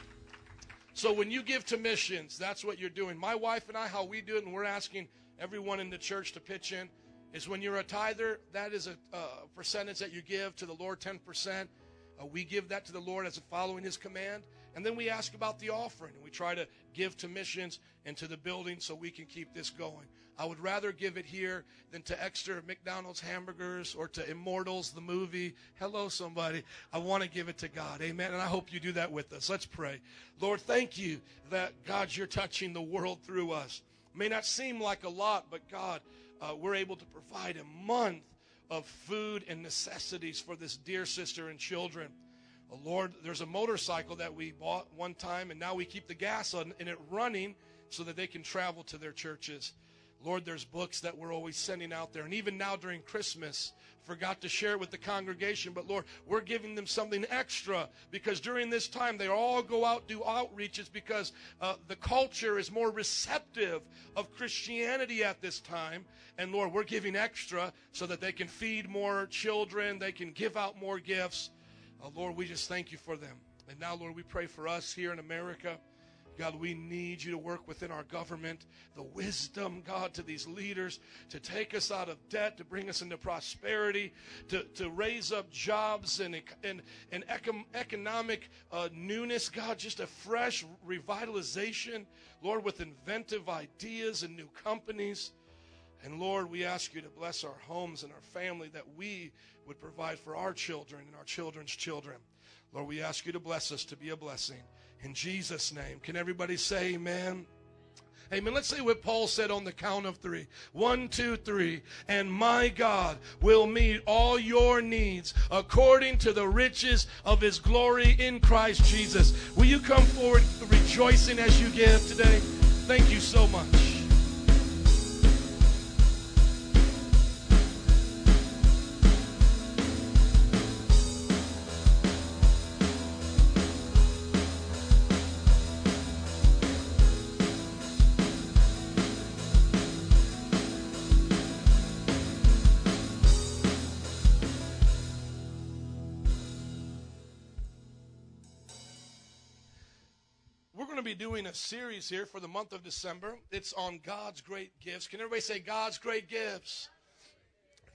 So when you give to missions, that's what you're doing. My wife and I, how we do it, and we're asking everyone in the church to pitch in, is when you're a tither, that is a uh, percentage that you give to the Lord, ten percent. Uh, we give that to the Lord as following His command. And then we ask about the offering, and we try to give to missions and to the building so we can keep this going. I would rather give it here than to extra McDonald's hamburgers or to Immortals, the movie. Hello, somebody. I want to give it to God. Amen. And I hope you do that with us. Let's pray. Lord, thank you that, God, you're touching the world through us. It may not seem like a lot, but, God, Uh, we're able to provide a month of food and necessities for this dear sister and children. Oh, Lord, there's a motorcycle that we bought one time, and now we keep the gas on and it running so that they can travel to their churches. Lord, there's books that we're always sending out there. And even now during Christmas, forgot to share it with the congregation. But, Lord, we're giving them something extra because during this time they all go out, do outreaches because uh, the culture is more receptive of Christianity at this time. And, Lord, we're giving extra so that they can feed more children. They can give out more gifts. Uh, Lord, we just thank you for them. And now, Lord, we pray for us here in America. God, we need you to work within our government, the wisdom, God, to these leaders, to take us out of debt, to bring us into prosperity, to, to raise up jobs and, and, and economic uh, newness, God, just a fresh revitalization, Lord, with inventive ideas and new companies. And, Lord, we ask you to bless our homes and our family that we would provide for our children and our children's children. Lord, we ask you to bless us to be a blessing. In Jesus' name. Can everybody say amen? Amen. Let's say what Paul said on the count of three. One, two, three. And my God will meet all your needs according to the riches of his glory in Christ Jesus. Will you come forward rejoicing as you give today? Thank you so much. Doing a series here for the month of December. It's on God's great gifts. Can everybody say God's great gifts?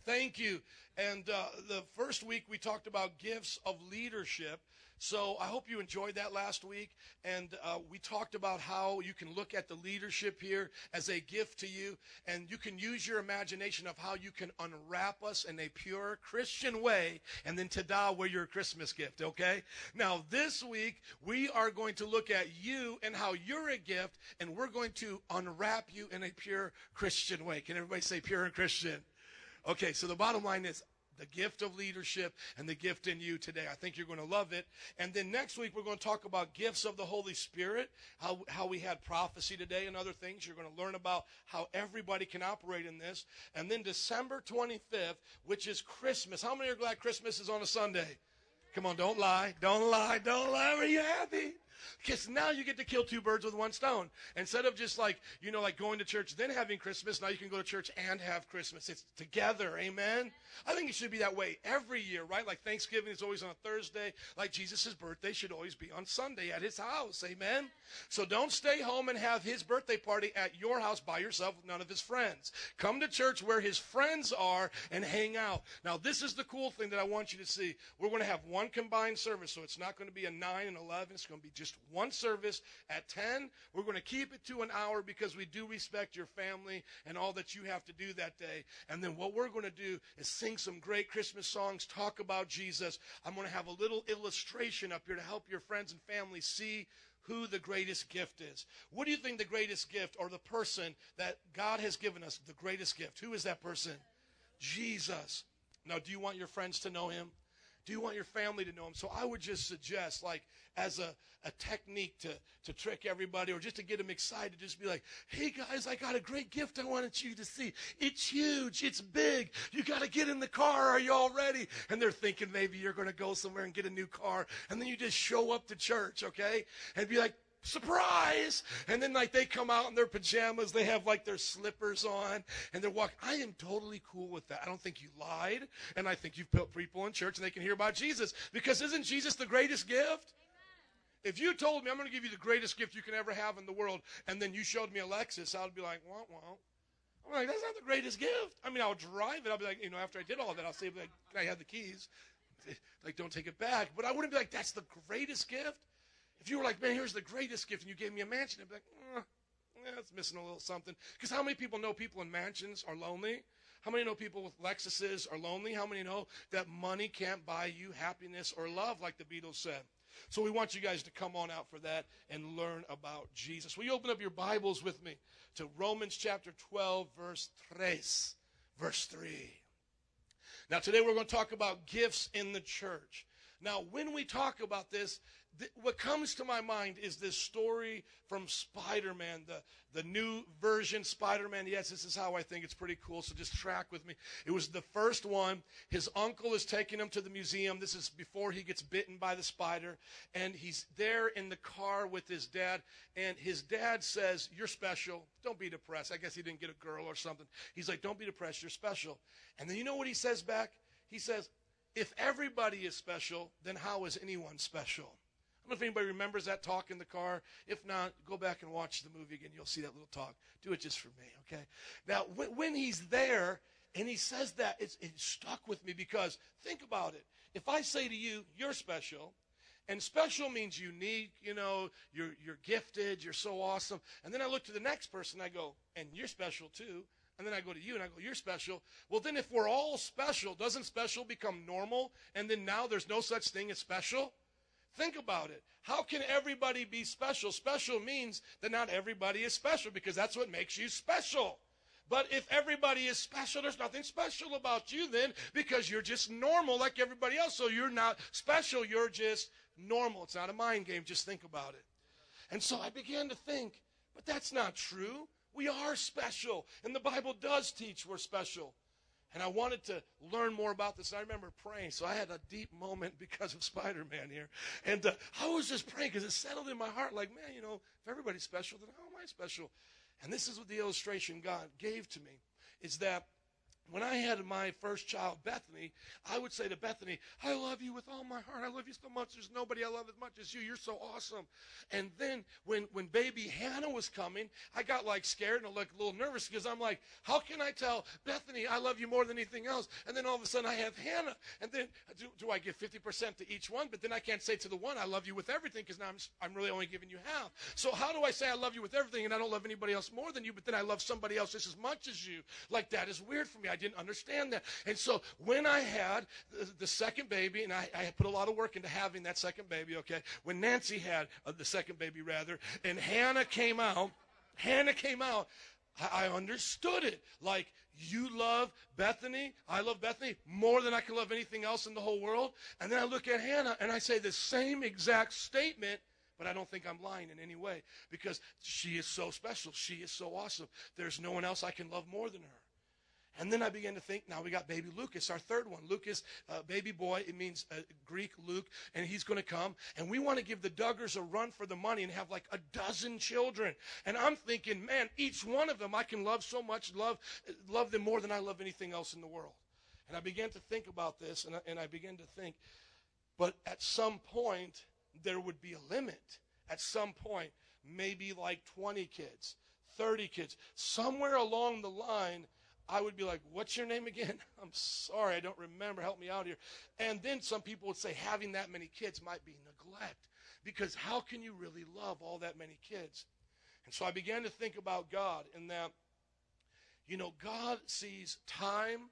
Thank you. And uh, the first week we talked about gifts of leadership. So I hope you enjoyed that last week. And uh, we talked about how you can look at the leadership here as a gift to you. And you can use your imagination of how you can unwrap us in a pure Christian way. And then ta-da, we're your Christmas gift, okay? Now this week, we are going to look at you and how you're a gift. And we're going to unwrap you in a pure Christian way. Can everybody say pure and Christian? Okay, so the bottom line is, the gift of leadership and the gift in you today. I think you're going to love it. And then next week, we're going to talk about gifts of the Holy Spirit, how, how we had prophecy today and other things. You're going to learn about how everybody can operate in this. And then December twenty-fifth, which is Christmas. How many are glad Christmas is on a Sunday? Come on, don't lie. Don't lie. Don't lie. Are you happy? Because now you get to kill two birds with one stone. Instead of just like, you know, like going to church, then having Christmas, now you can go to church and have Christmas. It's together, amen? I think it should be that way every year, right? Like Thanksgiving is always on a Thursday. Like Jesus' birthday should always be on Sunday at his house, amen? So don't stay home and have his birthday party at your house by yourself with none of his friends. Come to church where his friends are and hang out. Now, this is the cool thing that I want you to see. We're going to have one combined service, so it's not going to be a nine and eleven. It's going to be just one service at ten. We're going to keep it to an hour because we do respect your family and all that you have to do that day. And then what we're going to do is sing some great Christmas songs, talk about Jesus. I'm going to have a little illustration up here to help your friends and family see who the greatest gift is. What do you think the greatest gift, or the person that God has given us, the greatest gift? Who is that person? Jesus. Now, do you want your friends to know him? Do you want your family to know him? So I would just suggest, like, as a, a technique to, to trick everybody, or just to get them excited, just be like, hey, guys, I got a great gift I wanted you to see. It's huge. It's big. You got to get in the car. Are you all ready? And they're thinking maybe you're going to go somewhere and get a new car. And then you just show up to church, okay, and be like, surprise! And then, like, they come out in their pajamas, they have, like, their slippers on, and they're walking. I am totally cool with that. I don't think you lied, and I think you've built people in church, and they can hear about Jesus, because isn't Jesus the greatest gift? Amen. If you told me, I'm going to give you the greatest gift you can ever have in the world, and then you showed me a Lexus, I would be like, wah, wah. I'm like, that's not the greatest gift. I mean, I'll drive it. I'll be like, you know, after I did all that, I'll say, like, can I have the keys? Like, don't take it back. But I wouldn't be like, that's the greatest gift. If you were like, man, here's the greatest gift, and you gave me a mansion, I'd be like, eh, it's missing a little something. Because how many people know people in mansions are lonely? How many know people with Lexuses are lonely? How many know that money can't buy you happiness or love, like the Beatles said? So we want you guys to come on out for that and learn about Jesus. Will you open up your Bibles with me to Romans chapter twelve, verse three. Verse three. Now, today we're going to talk about gifts in the church. Now, when we talk about this, th- what comes to my mind is this story from Spider-Man, the, the new version Spider-Man. Yes, this is how I think. It's pretty cool, so just track with me. It was the first one. His uncle is taking him to the museum. This is before he gets bitten by the spider, and he's there in the car with his dad, and his dad says, you're special. Don't be depressed. I guess he didn't get a girl or something. He's like, don't be depressed. You're special. And then you know what he says back? He says, if everybody is special, then how is anyone special? I don't know if anybody remembers that talk in the car. If not, go back and watch the movie again. You'll see that little talk. Do it just for me, okay? Now, w- when he's there and he says that, it's, it stuck with me, because think about it. If I say to you, you're special, and special means unique, you know, you're, you're gifted, you're so awesome, and then I look to the next person, I go, and you're special too. And then I go to you and I go, you're special. Well, then if we're all special, doesn't special become normal? And then now there's no such thing as special? Think about it. How can everybody be special? Special means that not everybody is special, because that's what makes you special. But if everybody is special, there's nothing special about you then, because you're just normal like everybody else. So you're not special, you're just normal. It's not a mind game, just think about it. And so I began to think, but that's not true. We are special, and the Bible does teach we're special. And I wanted to learn more about this, and I remember praying, so I had a deep moment because of Spider-Man here. And uh, I was just praying, because it settled in my heart, like, man, you know, if everybody's special, then how am I special? And this is what the illustration God gave to me, is that when I had my first child, Bethany, I would say to Bethany, I love you with all my heart. I love you so much. There's nobody I love as much as you. You're so awesome. And then when, when baby Hannah was coming, I got, like, scared and, like, a little nervous, because I'm like, how can I tell Bethany I love you more than anything else? And then all of a sudden I have Hannah. And then do, do I give fifty percent to each one? But then I can't say to the one, I love you with everything, because now I'm, I'm really only giving you half. So how do I say I love you with everything and I don't love anybody else more than you, but then I love somebody else just as much as you? Like, that is weird for me. I didn't understand that. And so when I had the, the second baby, and I, I put a lot of work into having that second baby, okay, when Nancy had uh, the second baby, rather, and Hannah came out, Hannah came out, I, I understood it. Like, you love Bethany, I love Bethany more than I can love anything else in the whole world. And then I look at Hannah, and I say the same exact statement, but I don't think I'm lying in any way, because she is so special. She is so awesome. There's no one else I can love more than her. And then I began to think, now we got baby Lucas, our third one. Lucas, uh, baby boy, it means uh, Greek Luke, and he's going to come. And we want to give the Duggars a run for the money and have like a dozen children. And I'm thinking, man, each one of them I can love so much, love love them more than I love anything else in the world. And I began to think about this, and I, and I began to think, but at some point there would be a limit. At some point, maybe like twenty kids, thirty kids, somewhere along the line, I would be like, what's your name again? I'm sorry, I don't remember. Help me out here. And then some people would say having that many kids might be neglect, because how can you really love all that many kids? And so I began to think about God, and that, you know, God sees time,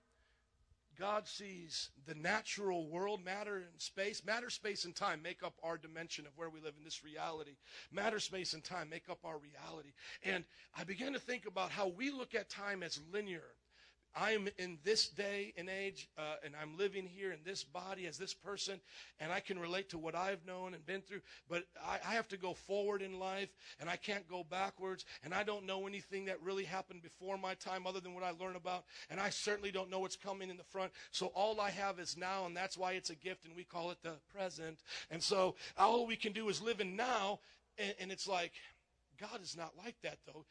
God sees the natural world, matter and space. Matter, space, and time make up our dimension of where we live in this reality. Matter, space, and time make up our reality. And I began to think about how we look at time as linear. I'm in this day and age, uh, and I'm living here in this body as this person, and I can relate to what I've known and been through, but I, I have to go forward in life, and I can't go backwards, and I don't know anything that really happened before my time other than what I learn about, and I certainly don't know what's coming in the front, so all I have is now, and that's why it's a gift, and we call it the present, and so all we can do is live in now, and, and it's like, God is not like that, though.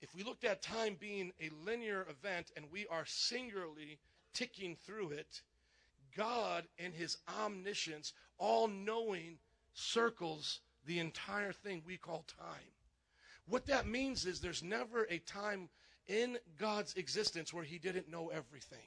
If we looked at time being a linear event and we are singularly ticking through it, God in his omniscience, all-knowing, circles the entire thing we call time. What that means is there's never a time in God's existence where he didn't know everything.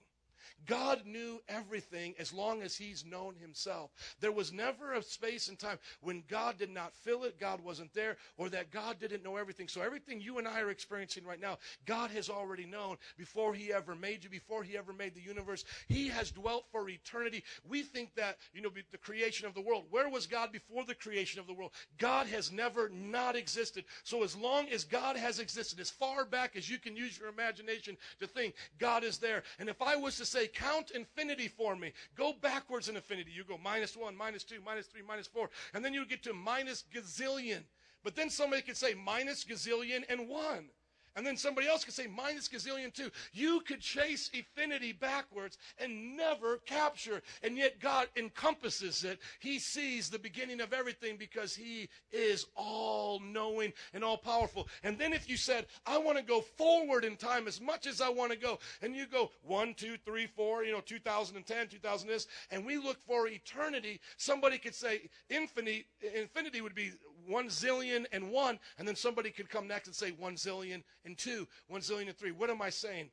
God knew everything as long as he's known himself. There was never a space and time when God did not fill it, God wasn't there, or that God didn't know everything. So everything you and I are experiencing right now, God has already known before he ever made you, before he ever made the universe. He has dwelt for eternity. We think that, you know, the creation of the world, where was God before the creation of the world? God has never not existed. So as long as God has existed, as far back as you can use your imagination to think, God is there. And if I was to say, count infinity for me. Go backwards in infinity. You go minus one, minus two, minus three, minus four, and then you get to minus gazillion. But then somebody could say minus gazillion and one. And then somebody else could say minus gazillion two. You could chase infinity backwards and never capture. And yet God encompasses it. He sees the beginning of everything because he is all-knowing and all-powerful. And then if you said, I want to go forward in time as much as I want to go, and you go one, two, three, four, you know, two thousand ten, two thousand this, and we look for eternity, somebody could say infinity, infinity would be one zillion and one, and then somebody could come next and say one zillion and two, one zillion and three. What am I saying?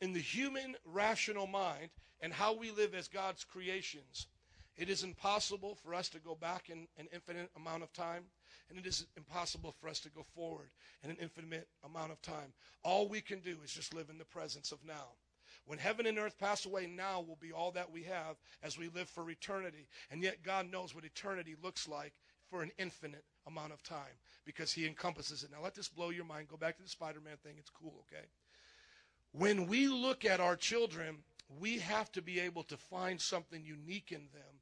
In the human rational mind and how we live as God's creations, it is impossible for us to go back in an infinite amount of time, and it is impossible for us to go forward in an infinite amount of time. All we can do is just live in the presence of now. When heaven and earth pass away, now will be all that we have as we live for eternity. And yet God knows what eternity looks like for an infinite amount of time because he encompasses it. Now let this blow your mind. Go back to the Spider-Man thing. It's cool, okay? When we look at our children, we have to be able to find something unique in them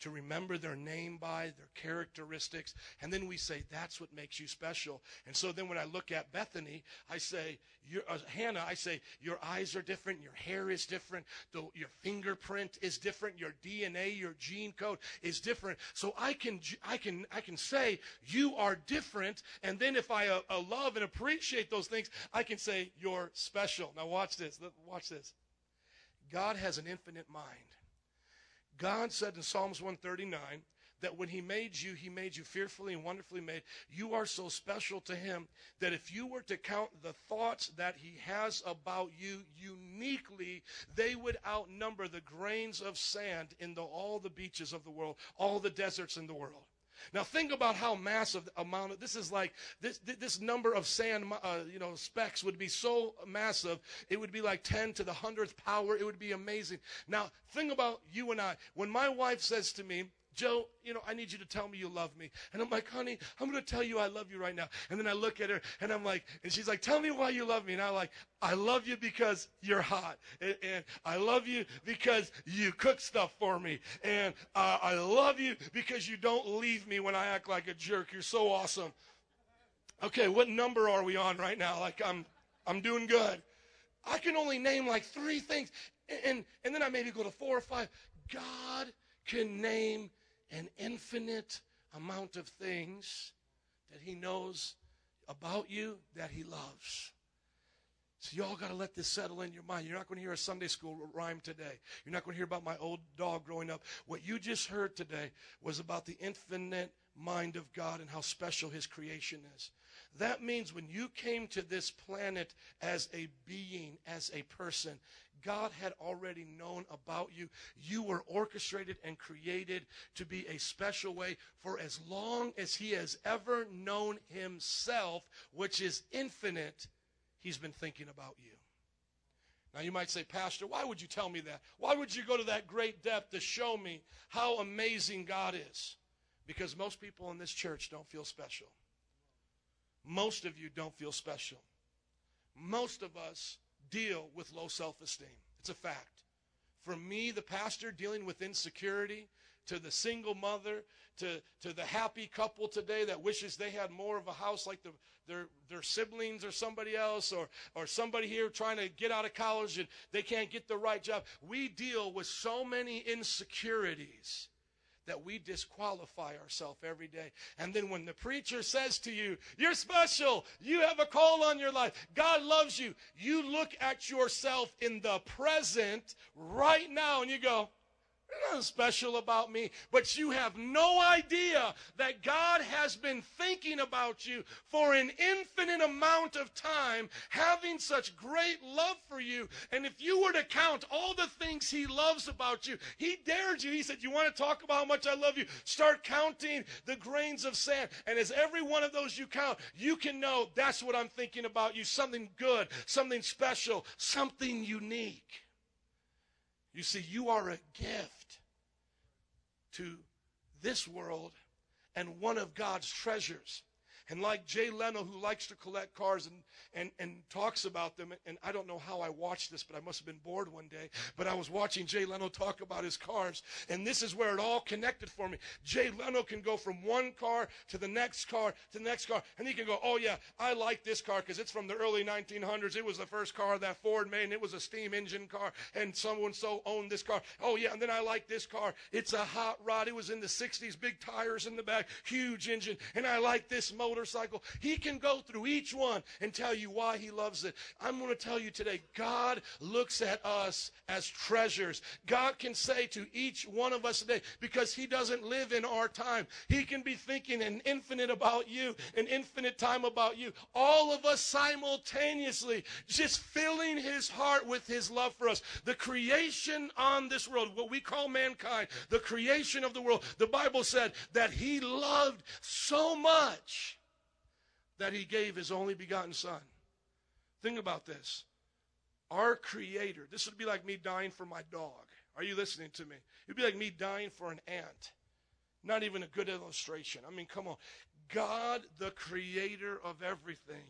to remember their name by, their characteristics, and then we say, that's what makes you special. And so then when I look at Bethany, I say, your, uh, Hannah, I say, your eyes are different, your hair is different, the, your fingerprint is different, your D N A, your gene code is different. So I can, I can, I can say, you are different, and then if I uh, uh, love and appreciate those things, I can say, you're special. Now watch this, watch this. God has an infinite mind. God said in Psalms one thirty-nine that when he made you, he made you fearfully and wonderfully made. You are so special to him that if you were to count the thoughts that he has about you uniquely, they would outnumber the grains of sand in the, all the beaches of the world, all the deserts in the world. Now think about how massive the amount of, this is like, this this number of sand, uh, you know, specks would be so massive, it would be like ten to the hundredth power, it would be amazing. Now think about you and I. When my wife says to me, Joe, you know, I need you to tell me you love me. And I'm like, honey, I'm going to tell you I love you right now. And then I look at her and I'm like, and she's like, tell me why you love me. And I'm like, I love you because you're hot. And, and I love you because you cook stuff for me. And uh, I love you because you don't leave me when I act like a jerk. You're so awesome. Okay, what number are we on right now? Like, I'm, I'm doing good. I can only name like three things. And, and, and then I maybe go to four or five. God can name an infinite amount of things that he knows about you that he loves. So y'all got to let this settle in your mind. You're not going to hear a Sunday school rhyme today. You're not going to hear about my old dog growing up. What you just heard today was about the infinite mind of God and how special his creation is. That means when you came to this planet as a being, as a person, God had already known about you. You were orchestrated and created to be a special way for as long as he has ever known himself, which is infinite, he's been thinking about you. Now you might say, Pastor, why would you tell me that? Why would you go to that great depth to show me how amazing God is? Because most people in this church don't feel special. Most of you don't feel special. Most of us deal with low self-esteem. It's a fact. From me, the pastor, dealing with insecurity, to the single mother, to, to the happy couple today that wishes they had more of a house like the, their their siblings or somebody else, or, or somebody here trying to get out of college and they can't get the right job. We deal with so many insecurities that we disqualify ourselves every day. And then when the preacher says to you, you're special, you have a call on your life, God loves you, you look at yourself in the present right now and you go, there's nothing special about me. But you have no idea that God has been thinking about you for an infinite amount of time, having such great love for you. And if you were to count all the things he loves about you, he dared you. He said, you want to talk about how much I love you? Start counting the grains of sand. And as every one of those you count, you can know that's what I'm thinking about you, something good, something special, something unique. You see, you are a gift to this world and one of God's treasures. And like Jay Leno, who likes to collect cars and, and, and talks about them, and I don't know how I watched this, but I must have been bored one day, but I was watching Jay Leno talk about his cars, and this is where it all connected for me. Jay Leno can go from one car to the next car to the next car, and he can go, oh, yeah, I like this car because it's from the early nineteen hundreds. It was the first car that Ford made, and it was a steam engine car, and so-and-so owned this car. Oh, yeah, and then I like this car. It's a hot rod. It was in the sixties, big tires in the back, huge engine, and I like this motor. Motorcycle. He can go through each one and tell you why he loves it. I'm going to tell you today, God looks at us as treasures. God can say to each one of us today, because he doesn't live in our time, he can be thinking an infinite about you, an infinite time about you, all of us simultaneously, just filling his heart with his love for us. The creation on this world, what we call mankind, the creation of the world, the Bible said that he loved so much that he gave his only begotten son. Think about this. Our creator, this would be like me dying for my dog. Are you listening to me? It would be like me dying for an ant. Not even a good illustration. I mean, come on. God, the creator of everything,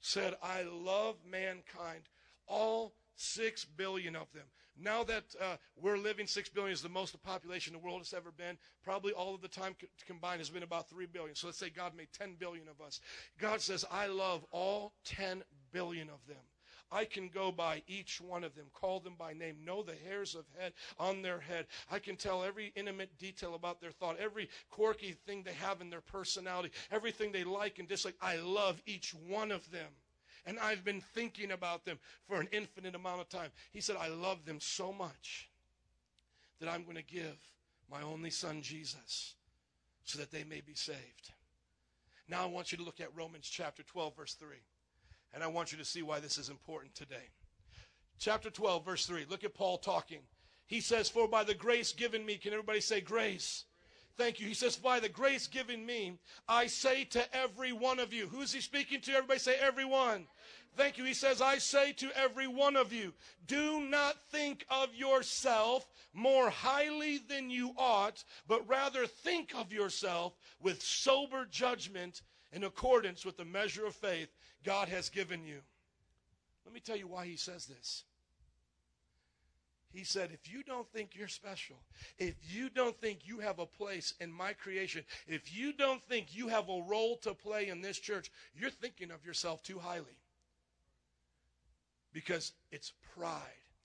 said, I love mankind, all six billion of them. Now that uh, we're living, six billion is the most population the world has ever been. Probably all of the time co- combined has been about three billion. So let's say God made ten billion of us. God says, I love all ten billion of them. I can go by each one of them, call them by name, know the hairs of head on their head. I can tell every intimate detail about their thought, every quirky thing they have in their personality, everything they like and dislike. I love each one of them. And I've been thinking about them for an infinite amount of time. He said, I love them so much that I'm going to give my only son, Jesus, so that they may be saved. Now I want you to look at Romans chapter twelve, verse three. And I want you to see why this is important today. Chapter twelve, verse three. Look at Paul talking. He says, for by the grace given me, can everybody say grace? Thank you. He says, by the grace given me, I say to every one of you. Who's he speaking to? Everybody say everyone. Thank you. He says, I say to every one of you, do not think of yourself more highly than you ought, but rather think of yourself with sober judgment in accordance with the measure of faith God has given you. Let me tell you why he says this. He said, if you don't think you're special, if you don't think you have a place in my creation, if you don't think you have a role to play in this church, you're thinking of yourself too highly. Because it's pride.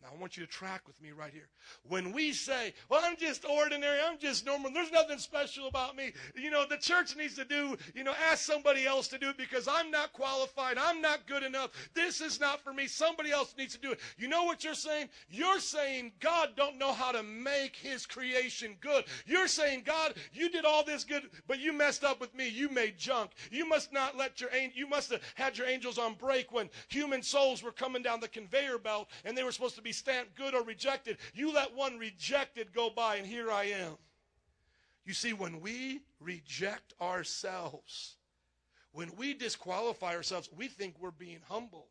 Now, I want you to track with me right here. When we say, well, I'm just ordinary, I'm just normal, there's nothing special about me. You know, the church needs to do, you know, ask somebody else to do it because I'm not qualified, I'm not good enough, this is not for me, somebody else needs to do it. You know what you're saying? You're saying God don't know how to make his creation good. You're saying, God, you did all this good, but you messed up with me, you made junk. You must not let your, you must have had your angels on break when human souls were coming down the conveyor belt and they were supposed to be stamped good or rejected. You let one rejected go by, and here I am. You see, when we reject ourselves, when we disqualify ourselves, we think we're being humble.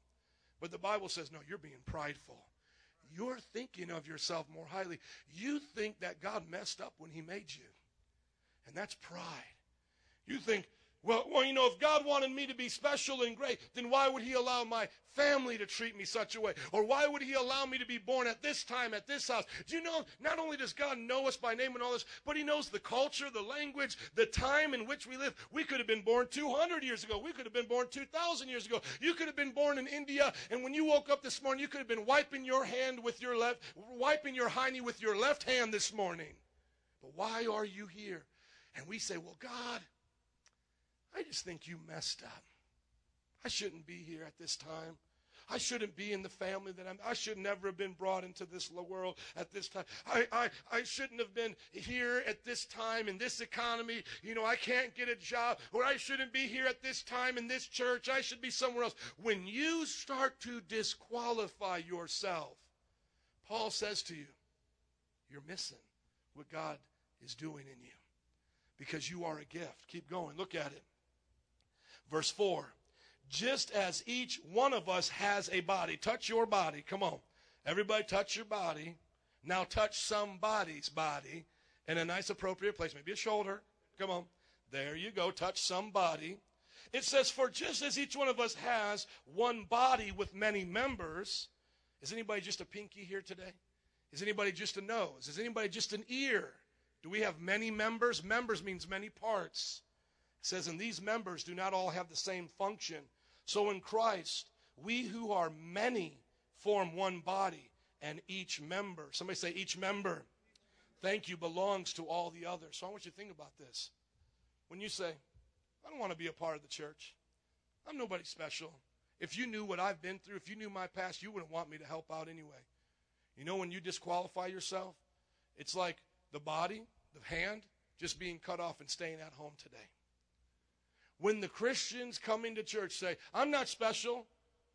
But the Bible says, no, you're being prideful. You're thinking of yourself more highly. You think that God messed up when he made you. And that's pride. You think, well, well, you know, if God wanted me to be special and great, then why would he allow my family to treat me such a way? Or why would he allow me to be born at this time, at this house? Do you know, not only does God know us by name and all this, but he knows the culture, the language, the time in which we live. We could have been born two hundred years ago. We could have been born two thousand years ago. You could have been born in India, and when you woke up this morning, you could have been wiping your hand with your left, wiping your hiney with your left hand this morning. But why are you here? And we say, well, God, I just think you messed up. I shouldn't be here at this time. I shouldn't be in the family that I'm. I should never have been brought into this world at this time. I, I, I shouldn't have been here at this time in this economy. You know, I can't get a job. Or I shouldn't be here at this time in this church. I should be somewhere else. When you start to disqualify yourself, Paul says to you, you're missing what God is doing in you. Because you are a gift. Keep going. Look at it. Verse four. Just as each one of us has a body. Touch your body. Come on. Everybody touch your body. Now touch somebody's body in a nice appropriate place. Maybe a shoulder. Come on. There you go. Touch somebody. It says, for just as each one of us has one body with many members. Is anybody just a pinky here today? Is anybody just a nose? Is anybody just an ear? Do we have many members? Members means many parts. It says, and these members do not all have the same function. So in Christ, we who are many form one body, and each member. Somebody say, each member. Thank you, belongs to all the others. So I want you to think about this. When you say, I don't want to be a part of the church. I'm nobody special. If you knew what I've been through, if you knew my past, you wouldn't want me to help out anyway. You know, when you disqualify yourself, it's like, the body, the hand, just being cut off and staying at home today. When the Christians coming to church say, I'm not special.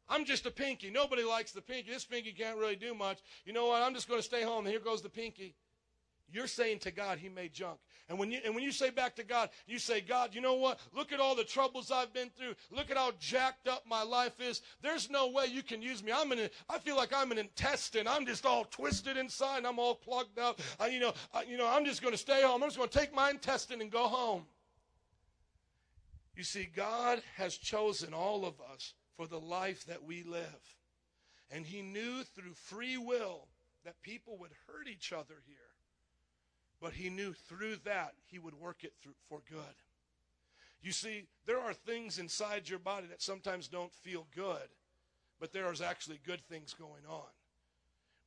I'm just a pinky. Nobody likes the pinky. This pinky can't really do much. You know what? I'm just going to stay home. Here goes the pinky. You're saying to God, he made junk. And when you and when you say back to God, you say, God, you know what? Look at all the troubles I've been through. Look at how jacked up my life is. There's no way you can use me. I'm an, I feel like I'm an intestine. I'm just all twisted inside. And I'm all plugged up. I, you know, I, you know, I'm just going to stay home. I'm just going to take my intestine and go home. You see, God has chosen all of us for the life that we live. And he knew through free will that people would hurt each other here. But he knew through that he would work it through for good. You see, there are things inside your body that sometimes don't feel good, but there is actually good things going on.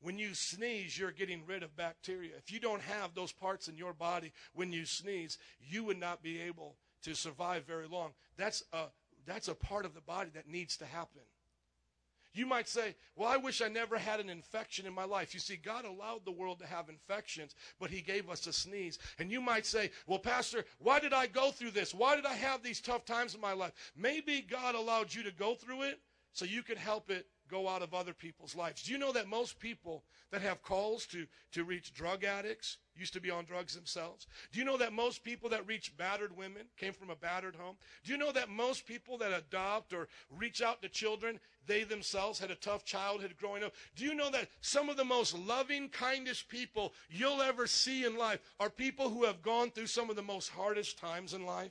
When you sneeze, you're getting rid of bacteria. If you don't have those parts in your body when you sneeze, you would not be able to survive very long. That's a, that's a part of the body that needs to happen. You might say, well, I wish I never had an infection in my life. You see, God allowed the world to have infections, but he gave us a sneeze. And you might say, well, Pastor, why did I go through this? Why did I have these tough times in my life? Maybe God allowed you to go through it so you could help it go out of other people's lives. Do you know that most people that have calls to, to reach drug addicts used to be on drugs themselves? Do you know that most people that reach battered women came from a battered home? Do you know that most people that adopt or reach out to children, they themselves had a tough childhood growing up? Do you know that some of the most loving, kindest people you'll ever see in life are people who have gone through some of the most hardest times in life?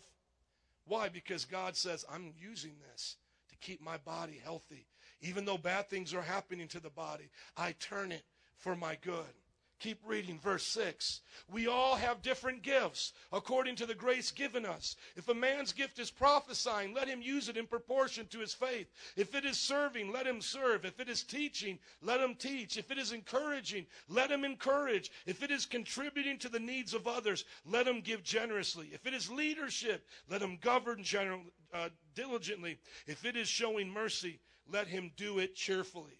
Why? Because God says, I'm using this to keep my body healthy. Even though bad things are happening to the body, I turn it for my good. Keep reading verse six. We all have different gifts according to the grace given us. If a man's gift is prophesying, let him use it in proportion to his faith. If it is serving, let him serve. If it is teaching, let him teach. If it is encouraging, let him encourage. If it is contributing to the needs of others, let him give generously. If it is leadership, let him govern gener- uh, diligently. If it is showing mercy, let him do it cheerfully.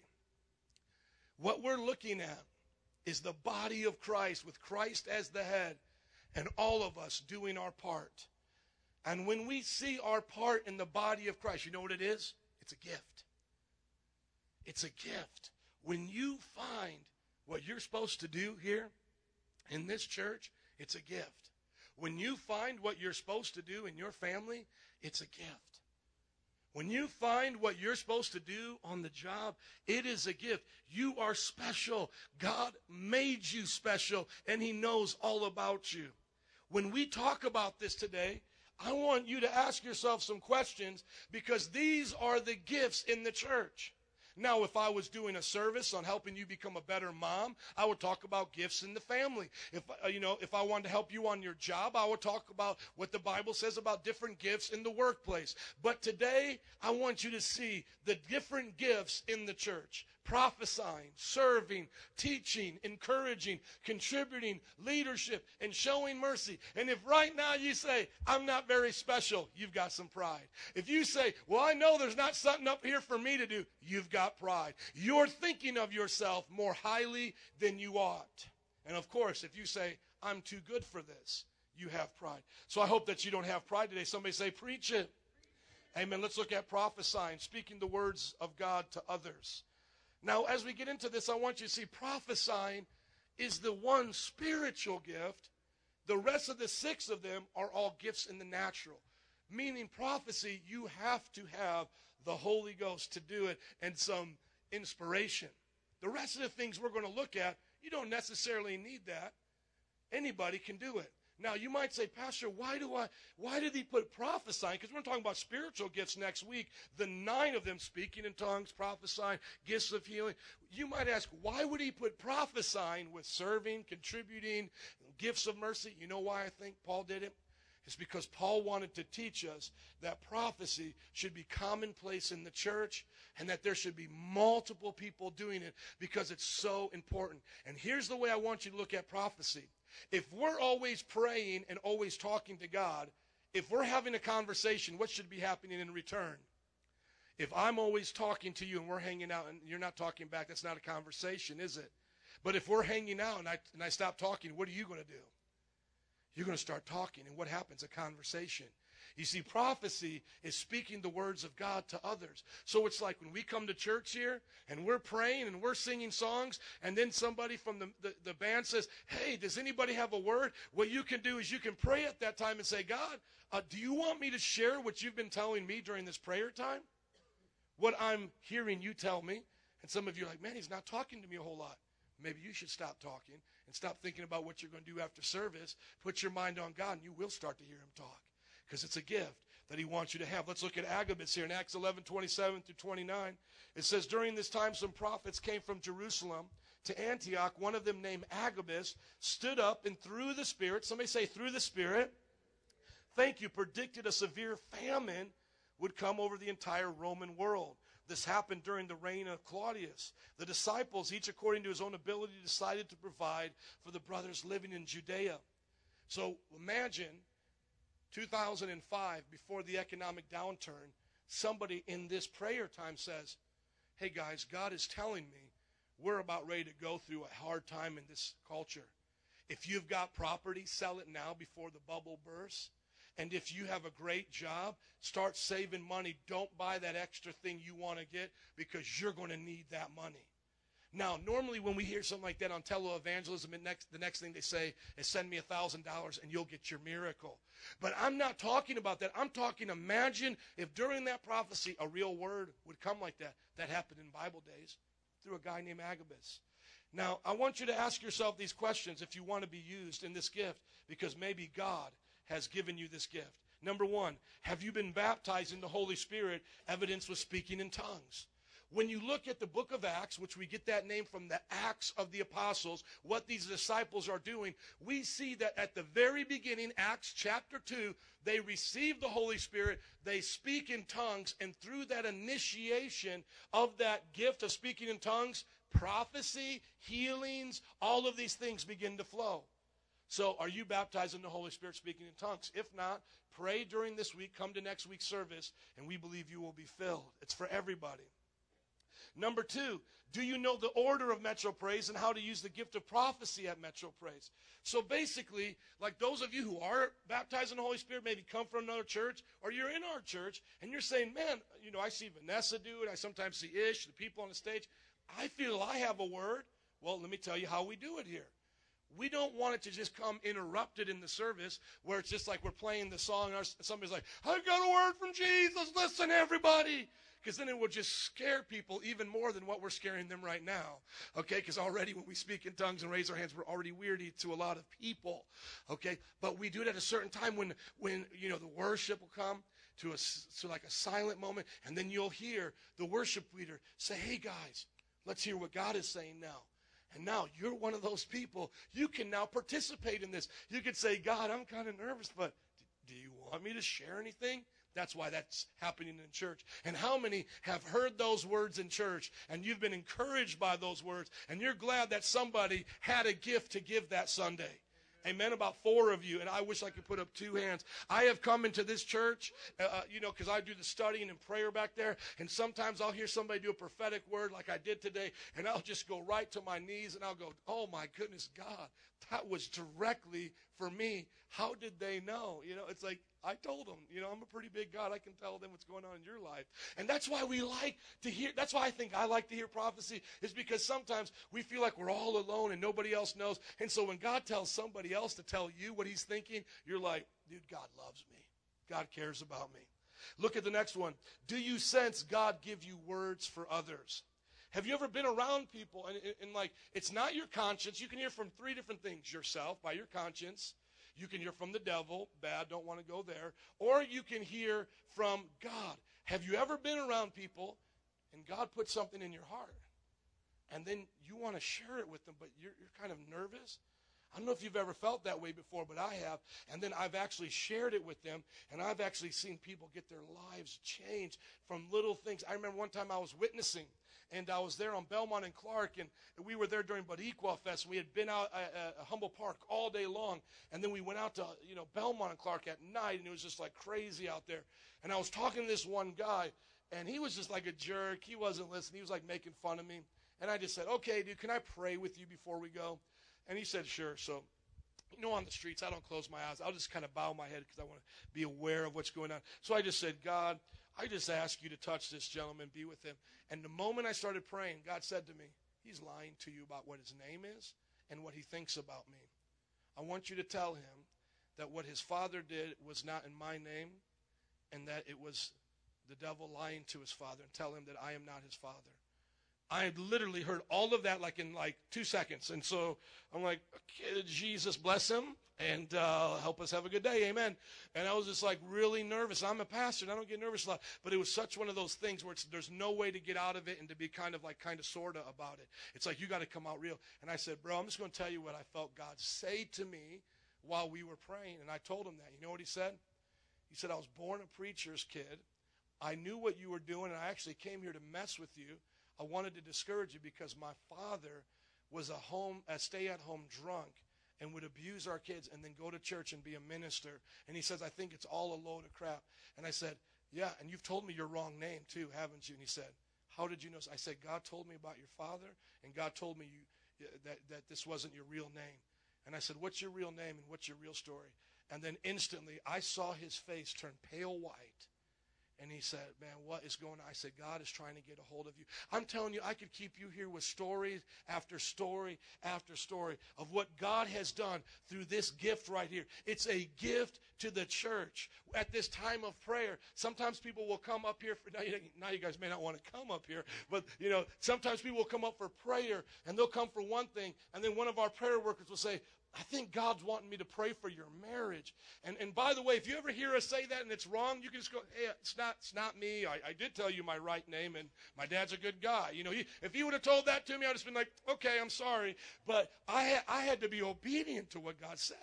What we're looking at is the body of Christ with Christ as the head and all of us doing our part. And when we see our part in the body of Christ, you know what it is? It's a gift. It's a gift. When you find what you're supposed to do here in this church, it's a gift. When you find what you're supposed to do in your family, it's a gift. When you find what you're supposed to do on the job, it is a gift. You are special. God made you special, and he knows all about you. When we talk about this today, I want you to ask yourself some questions, because these are the gifts in the church. Now, if I was doing a service on helping you become a better mom, I would talk about gifts in the family. If, you know, if I wanted to help you on your job, I would talk about what the Bible says about different gifts in the workplace. But today, I want you to see the different gifts in the church. Prophesying, serving, teaching, encouraging, contributing, leadership, and showing mercy. And if right now you say, I'm not very special, you've got some pride. If you say, well, I know there's not something up here for me to do, you've got pride. You're thinking of yourself more highly than you ought. And of course, if you say, I'm too good for this, you have pride. So I hope that you don't have pride today. Somebody say, preach it. Amen. Let's look at prophesying, speaking the words of God to others. Now, as we get into this, I want you to see prophesying is the one spiritual gift. The rest of the six of them are all gifts in the natural. Meaning prophecy, you have to have the Holy Ghost to do it and some inspiration. The rest of the things we're going to look at, you don't necessarily need that. Anybody can do it. Now, you might say, Pastor, why do I, why did he put prophesying? Because we're talking about spiritual gifts next week. The nine of them, speaking in tongues, prophesying, gifts of healing. You might ask, why would he put prophesying with serving, contributing, gifts of mercy? You know why I think Paul did it? It's because Paul wanted to teach us that prophecy should be commonplace in the church and that there should be multiple people doing it because it's so important. And here's the way I want you to look at prophecy. If we're always praying and always talking to God, if we're having a conversation, what should be happening in return? If I'm always talking to you and we're hanging out and you're not talking back, that's not a conversation, is it? But if we're hanging out and I, and I stop talking, what are you going to do? You're going to start talking, and what happens? A conversation. You see, prophecy is speaking the words of God to others. So it's like when we come to church here and we're praying and we're singing songs, and then somebody from the, the, the band says, hey, does anybody have a word? What you can do is you can pray at that time and say, God, uh, do you want me to share what you've been telling me during this prayer time? What I'm hearing you tell me. And some of you are like, man, he's not talking to me a whole lot. Maybe you should stop talking and stop thinking about what you're going to do after service. Put your mind on God, and you will start to hear him talk. Because it's a gift that he wants you to have. Let's look at Agabus here in Acts eleven, twenty-seven through twenty-nine. It says, during this time some prophets came from Jerusalem to Antioch. One of them named Agabus stood up and through the Spirit, somebody say through the Spirit, thank you, predicted a severe famine would come over the entire Roman world. This happened during the reign of Claudius. The disciples, each according to his own ability, decided to provide for the brothers living in Judea. So imagine two thousand five, before the economic downturn, somebody in this prayer time says, hey guys, God is telling me we're about ready to go through a hard time in this culture. If you've got property, sell it now before the bubble bursts. And if you have a great job, start saving money. Don't buy that extra thing you want to get because you're going to need that money. Now, normally when we hear something like that on televangelism, and next, the next thing they say is send me one thousand dollars and you'll get your miracle. But I'm not talking about that. I'm talking, imagine if during that prophecy a real word would come like that. That happened in Bible days through a guy named Agabus. Now, I want you to ask yourself these questions if you want to be used in this gift, because maybe God has given you this gift. Number one, have you been baptized in the Holy Spirit? Evidence was speaking in tongues. When you look at the book of Acts, which we get that name from the Acts of the Apostles, what these disciples are doing, we see that at the very beginning, Acts chapter two, they receive the Holy Spirit, they speak in tongues, and through that initiation of that gift of speaking in tongues, prophecy, healings, all of these things begin to flow. So are you baptized in the Holy Spirit speaking in tongues? If not, pray during this week, come to next week's service, and we believe you will be filled. It's for everybody. Number two, do you know the order of Metro Praise and how to use the gift of prophecy at Metro Praise? So basically, like those of you who are baptized in the Holy Spirit, maybe come from another church, or you're in our church, and you're saying, man, you know, I see Vanessa do it. I sometimes see Ish, the people on the stage. I feel I have a word. Well, let me tell you how we do it here. We don't want it to just come interrupted in the service where it's just like we're playing the song and somebody's like, I've got a word from Jesus, listen everybody. Because then it will just scare people even more than what we're scaring them right now. Okay, because already when we speak in tongues and raise our hands, we're already weirdy to a lot of people. Okay, but we do it at a certain time when, when you know, the worship will come to, a, to like a silent moment. And then you'll hear the worship leader say, hey guys, let's hear what God is saying now. And now you're one of those people. You can now participate in this. You could say, God, I'm kind of nervous, but do you want me to share anything? That's why that's happening in church. And how many have heard those words in church, and you've been encouraged by those words, and you're glad that somebody had a gift to give that Sunday? Amen. About four of you, and I wish I could put up two hands. I have come into this church, uh, you know, because I do the studying and prayer back there, and sometimes I'll hear somebody do a prophetic word like I did today, and I'll just go right to my knees, and I'll go, oh, my goodness, God, that was directly for me. How did they know? You know, it's like I told them, you know, I'm a pretty big God. I can tell them what's going on in your life. And that's why we like to hear. That's why I think I like to hear prophecy, is because sometimes we feel like we're all alone and nobody else knows. And so when God tells somebody else to tell you what he's thinking, you're like, dude, God loves me. God cares about me. Look at the next one. Do you sense God give you words for others? Have you ever been around people and, and, and like, it's not your conscience. You can hear from three different things: yourself, by your conscience. You can hear from the devil, bad, don't want to go there. Or you can hear from God. Have you ever been around people and God put something in your heart? And then you want to share it with them, but you're, you're kind of nervous? I don't know if you've ever felt that way before, but I have. And then I've actually shared it with them, and I've actually seen people get their lives changed from little things. I remember one time I was witnessing, and I was there on Belmont and Clark, and we were there during Boricua Fest, and we had been out at, at Humble Park all day long, and then we went out to, you know, Belmont and Clark at night, and it was just like crazy out there. And I was talking to this one guy, and he was just like a jerk. He wasn't listening. He was like making fun of me. And I just said, okay, dude, can I pray with you before we go? And he said, sure. So, you know, on the streets, I don't close my eyes. I'll just kind of bow my head because I want to be aware of what's going on. So I just said, God, I just ask you to touch this gentleman, be with him. And the moment I started praying, God said to me, he's lying to you about what his name is and what he thinks about me. I want you to tell him that what his father did was not in my name, and that it was the devil lying to his father, and tell him that I am not his father. I had literally heard all of that like in like two seconds. And so I'm like, okay, Jesus bless him and uh, help us have a good day. Amen. And I was just like really nervous. I'm a pastor and I don't get nervous a lot. But it was such one of those things where it's, there's no way to get out of it and to be kind of like kind of sort of about it. It's like you got to come out real. And I said, bro, I'm just going to tell you what I felt God say to me while we were praying. And I told him that. You know what he said? He said, I was born a preacher's kid. I knew what you were doing, and I actually came here to mess with you. I wanted to discourage you because my father was a home, a stay-at-home drunk and would abuse our kids and then go to church and be a minister. And he says, I think it's all a load of crap. And I said, yeah, and you've told me your wrong name too, haven't you? And he said, how did you know? I said, God told me about your father, and God told me you, that, that this wasn't your real name. And I said, what's your real name and what's your real story? And then instantly I saw his face turn pale white. And he said, man, what is going on? I said, God is trying to get a hold of you. I'm telling you, I could keep you here with story after story after story of what God has done through this gift right here. It's a gift to the church. At this time of prayer, sometimes people will come up here. For, now, you, now you guys may not want to come up here, but, you know, sometimes people will come up for prayer, and they'll come for one thing, and then one of our prayer workers will say, I think God's wanting me to pray for your marriage. And and by the way, if you ever hear us say that and it's wrong, you can just go, hey, it's not, it's not me. I, I did tell you my right name, and my dad's a good guy. You know, he, if he would have told that to me, I would have been like, okay, I'm sorry. But I ha- I had to be obedient to what God said.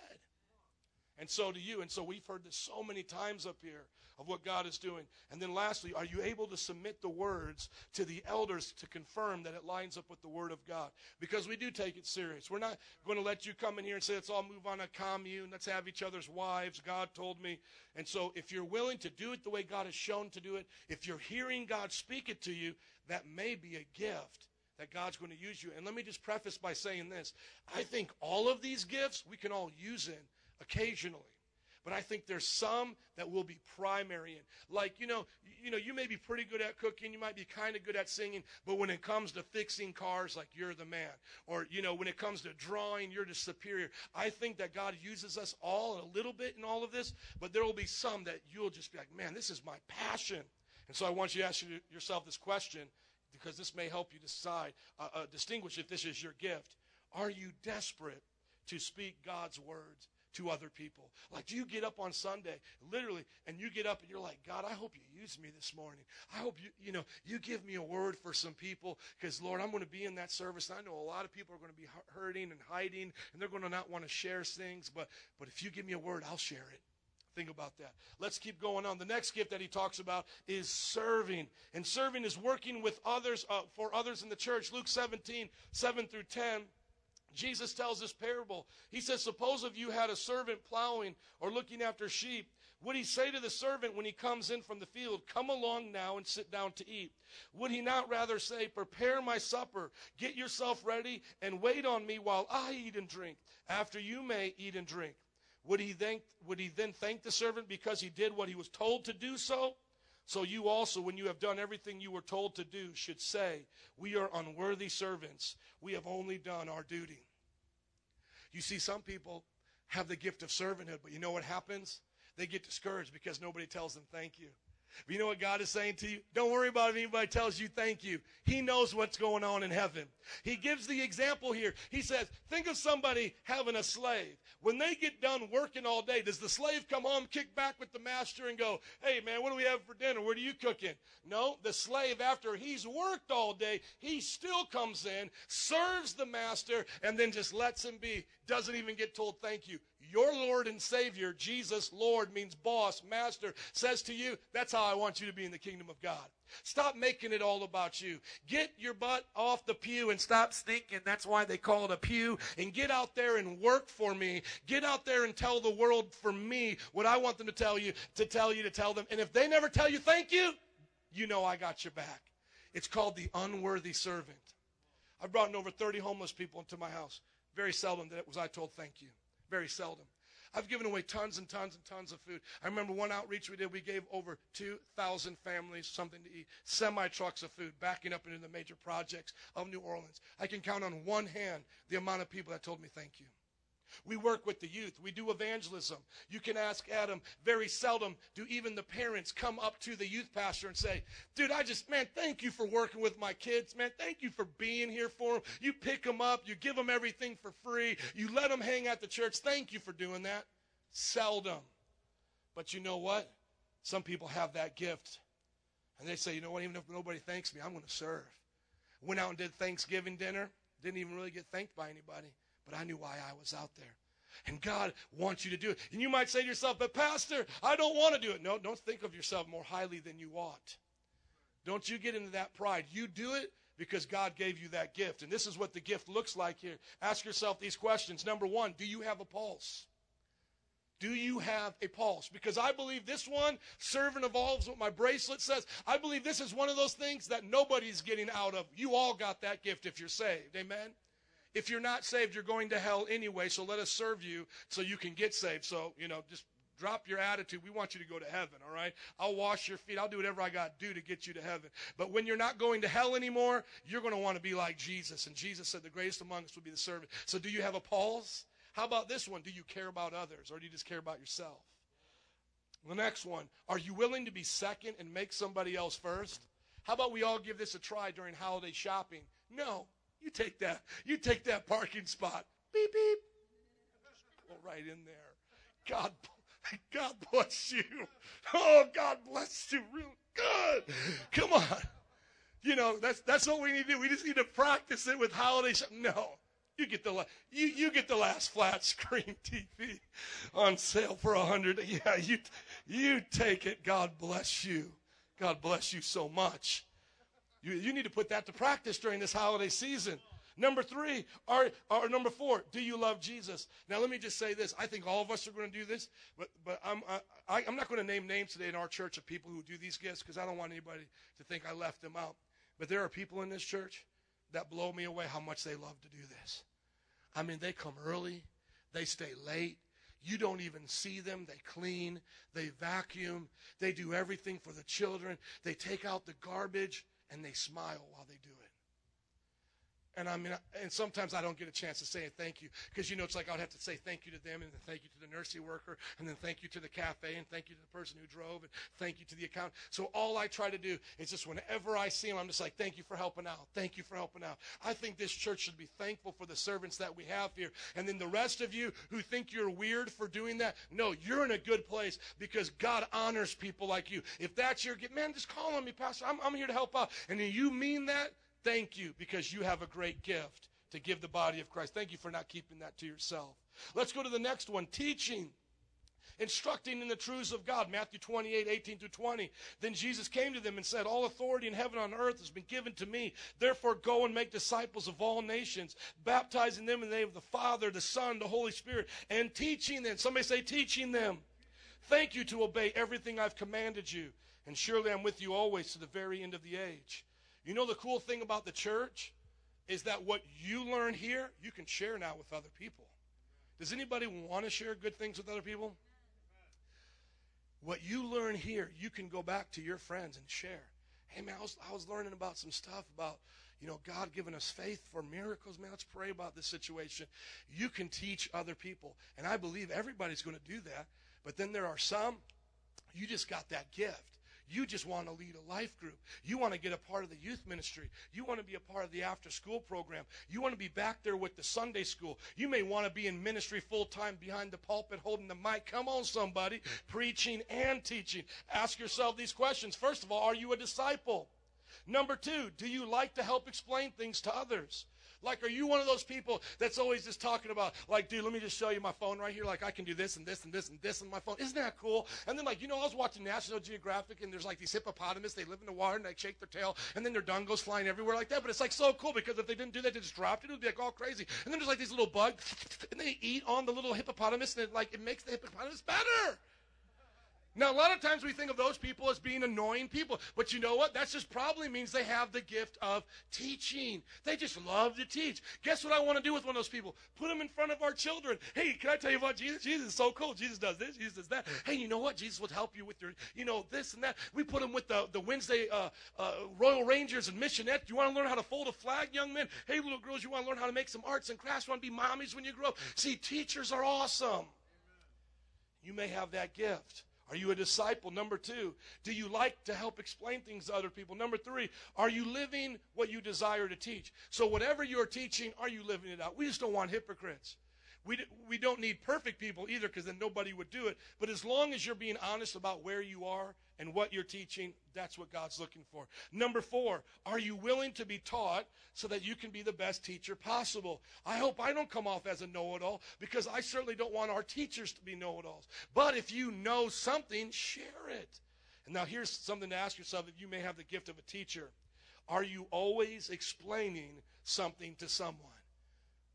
And so do you. And so we've heard this so many times up here of what God is doing. And then lastly, are you able to submit the words to the elders to confirm that it lines up with the word of God? Because we do take it serious. We're not going to let you come in here and say, let's all move on a commune. Let's have each other's wives. God told me. And so if you're willing to do it the way God has shown to do it, if you're hearing God speak it to you, that may be a gift that God's going to use you. And let me just preface by saying this. I think all of these gifts we can all use in occasionally. but I think there's some that will be primary in. Like, you know, you know, you may be pretty good at cooking, you might be kind of good at singing, but when it comes to fixing cars, like, you're the man. Or, you know, when it comes to drawing, you're the superior. I think that God uses us all a little bit in all of this, but there will be some that you'll just be like, man, this is my passion. And so I want you to ask you, yourself this question, because this may help you decide, uh, uh, distinguish if this is your gift. Are you desperate to speak God's words to other people? Like, do you get up on Sunday, literally, and you get up and you're like, God, I hope you use me this morning. I hope you, you know, you give me a word for some people, because, Lord, I'm going to be in that service. And I know a lot of people are going to be hurting and hiding, and they're going to not want to share things, but, but if you give me a word, I'll share it. Think about that. Let's keep going on. The next gift that he talks about is serving. And serving is working with others, uh, for others in the church. Luke seventeen, seven through ten, Jesus tells this parable. He says, suppose if you had a servant plowing or looking after sheep, would he say to the servant when he comes in from the field, come along now and sit down to eat? Would he not rather say, prepare my supper, get yourself ready, and wait on me while I eat and drink? After you may eat and drink. Would he, thank, would he then thank the servant because he did what he was told to do so? So you also, when you have done everything you were told to do, should say, we are unworthy servants. We have only done our duty. You see, some people have the gift of servanthood, but you know what happens? They get discouraged because nobody tells them thank you. But you know what God is saying to you? Don't worry about if anybody tells you thank you. He knows what's going on in heaven. He gives the example here. He says, think of somebody having a slave. When they get done working all day, does the slave come home, kick back with the master, and go, hey, man, what do we have for dinner? What are you cooking? No, the slave, after he's worked all day, he still comes in, serves the master, and then just lets him be. Doesn't even get told thank you. Your Lord and Savior, Jesus, Lord means boss, master, says to you, that's how I want you to be in the kingdom of God. Stop making it all about you. Get your butt off the pew and stop stinking. That's why they call it a pew. And get out there and work for me. Get out there and tell the world for me what I want them to tell you, to tell you, to tell them. And if they never tell you thank you, you know I got your back. It's called the unworthy servant. I've brought in over thirty homeless people into my house. Very seldom that it was I told thank you. Very seldom. I've given away tons and tons and tons of food. I remember one outreach we did, we gave over two thousand families something to eat, semi-trucks of food, backing up into the major projects of New Orleans. I can count on one hand the amount of people that told me thank you. We work with the youth. We do evangelism. You can ask Adam, very seldom do even the parents come up to the youth pastor and say, dude, I just, man, thank you for working with my kids. Man, thank you for being here for them. You pick them up. You give them everything for free. You let them hang at the church. Thank you for doing that. Seldom. But you know what? Some people have that gift. And they say, you know what, even if nobody thanks me, I'm going to serve. Went out and did Thanksgiving dinner. Didn't even really get thanked by anybody. But I knew why I was out there. And God wants you to do it. And you might say to yourself, but Pastor, I don't want to do it. No, don't think of yourself more highly than you ought. Don't you get into that pride. You do it because God gave you that gift. And this is what the gift looks like here. Ask yourself these questions. Number one, do you have a pulse? Do you have a pulse? Because I believe this one, servant of all, is what my bracelet says. I believe this is one of those things that nobody's getting out of. You all got that gift if you're saved. Amen? If you're not saved, you're going to hell anyway, so let us serve you so you can get saved. So, you know, just drop your attitude. We want you to go to heaven, all right? I'll wash your feet. I'll do whatever I got to do to get you to heaven. But when you're not going to hell anymore, you're going to want to be like Jesus. And Jesus said the greatest among us would be the servant. So do you have a pulse? How about this one? Do you care about others, or do you just care about yourself? The next one, are you willing to be second and make somebody else first? How about we all give this a try during holiday shopping? No. You take that. You take that parking spot. Beep, beep. Just pull right in there. God, God bless you. Oh, God bless you. Real good. Come on. You know, that's that's what we need to do. We just need to practice it with holiday shopping. No. You get the you you get the last flat screen T V on sale for a hundred dollars. Yeah, you you take it. God bless you. God bless you so much. You, you need to put that to practice during this holiday season. Number three, or, or number four, do you love Jesus? Now, let me just say this. I think all of us are going to do this, but but I'm I, I'm not going to name names today in our church of people who do these gifts because I don't want anybody to think I left them out. But there are people in this church that blow me away how much they love to do this. I mean, they come early. They stay late. You don't even see them. They clean. They vacuum. They do everything for the children. They take out the garbage, and they smile while they do it. And I mean, and sometimes I don't get a chance to say thank you because, you know, it's like I would have to say thank you to them and then thank you to the nursery worker and then thank you to the cafe and thank you to the person who drove and thank you to the accountant. So all I try to do is just whenever I see them, I'm just like, thank you for helping out. Thank you for helping out. I think this church should be thankful for the servants that we have here. And then the rest of you who think you're weird for doing that, no, you're in a good place because God honors people like you. If that's your gift, man, just call on me, Pastor. I'm, I'm here to help out. And then you mean that? Thank you, because you have a great gift to give the body of Christ. Thank you for not keeping that to yourself. Let's go to the next one, teaching, instructing in the truths of God, Matthew twenty-eight, eighteen through twenty. Then Jesus came to them and said, all authority in heaven and on earth has been given to me. Therefore, go and make disciples of all nations, baptizing them in the name of the Father, the Son, the Holy Spirit, and teaching them. Somebody say, teaching them. Thank you to obey everything I've commanded you. And surely I'm with you always to the very end of the age. You know, the cool thing about the church is that what you learn here, you can share now with other people. Does anybody want to share good things with other people? What you learn here, you can go back to your friends and share. Hey, man, I was, I was learning about some stuff about, you know, God giving us faith for miracles. Man, let's pray about this situation. You can teach other people, and I believe everybody's going to do that. But then there are some, you just got that gift. You just want to lead a life group. You want to get a part of the youth ministry. You want to be a part of the after-school program. You want to be back there with the Sunday school. You may want to be in ministry full-time behind the pulpit holding the mic. Come on, somebody. Preaching and teaching. Ask yourself these questions. First of all, are you a disciple? Number two, do you like to help explain things to others? Like, are you one of those people that's always just talking about, like, dude, let me just show you my phone right here. Like, I can do this and this and this and this on my phone. Isn't that cool? And then, like, you know, I was watching National Geographic, and there's, like, these hippopotamus. They live in the water, and they shake their tail, and then their dung goes flying everywhere like that. But it's, like, so cool because if they didn't do that, they just dropped it. It would be, like, all crazy. And then there's, like, these little bugs, and they eat on the little hippopotamus, and, it, like, it makes the hippopotamus better. Now, a lot of times we think of those people as being annoying people. But you know what? That just probably means they have the gift of teaching. They just love to teach. Guess what I want to do with one of those people? Put them in front of our children. Hey, can I tell you about Jesus? Jesus is so cool. Jesus does this. Jesus does that. Hey, you know what? Jesus would help you with your, you know, this and that. We put them with the, the Wednesday uh, uh, Royal Rangers and Missionettes. You want to learn how to fold a flag, young men? Hey, little girls, you want to learn how to make some arts and crafts? You want to be mommies when you grow up? See, teachers are awesome. You may have that gift. Are you a disciple? Number two, do you like to help explain things to other people? Number three, are you living what you desire to teach? So whatever you're teaching, are you living it out? We just don't want hypocrites. We, we don't need perfect people either because then nobody would do it. But as long as you're being honest about where you are and what you're teaching, that's what God's looking for. Number four, are you willing to be taught so that you can be the best teacher possible? I hope I don't come off as a know-it-all because I certainly don't want our teachers to be know-it-alls. But if you know something, share it. And now here's something to ask yourself if you may have the gift of a teacher. Are you always explaining something to someone?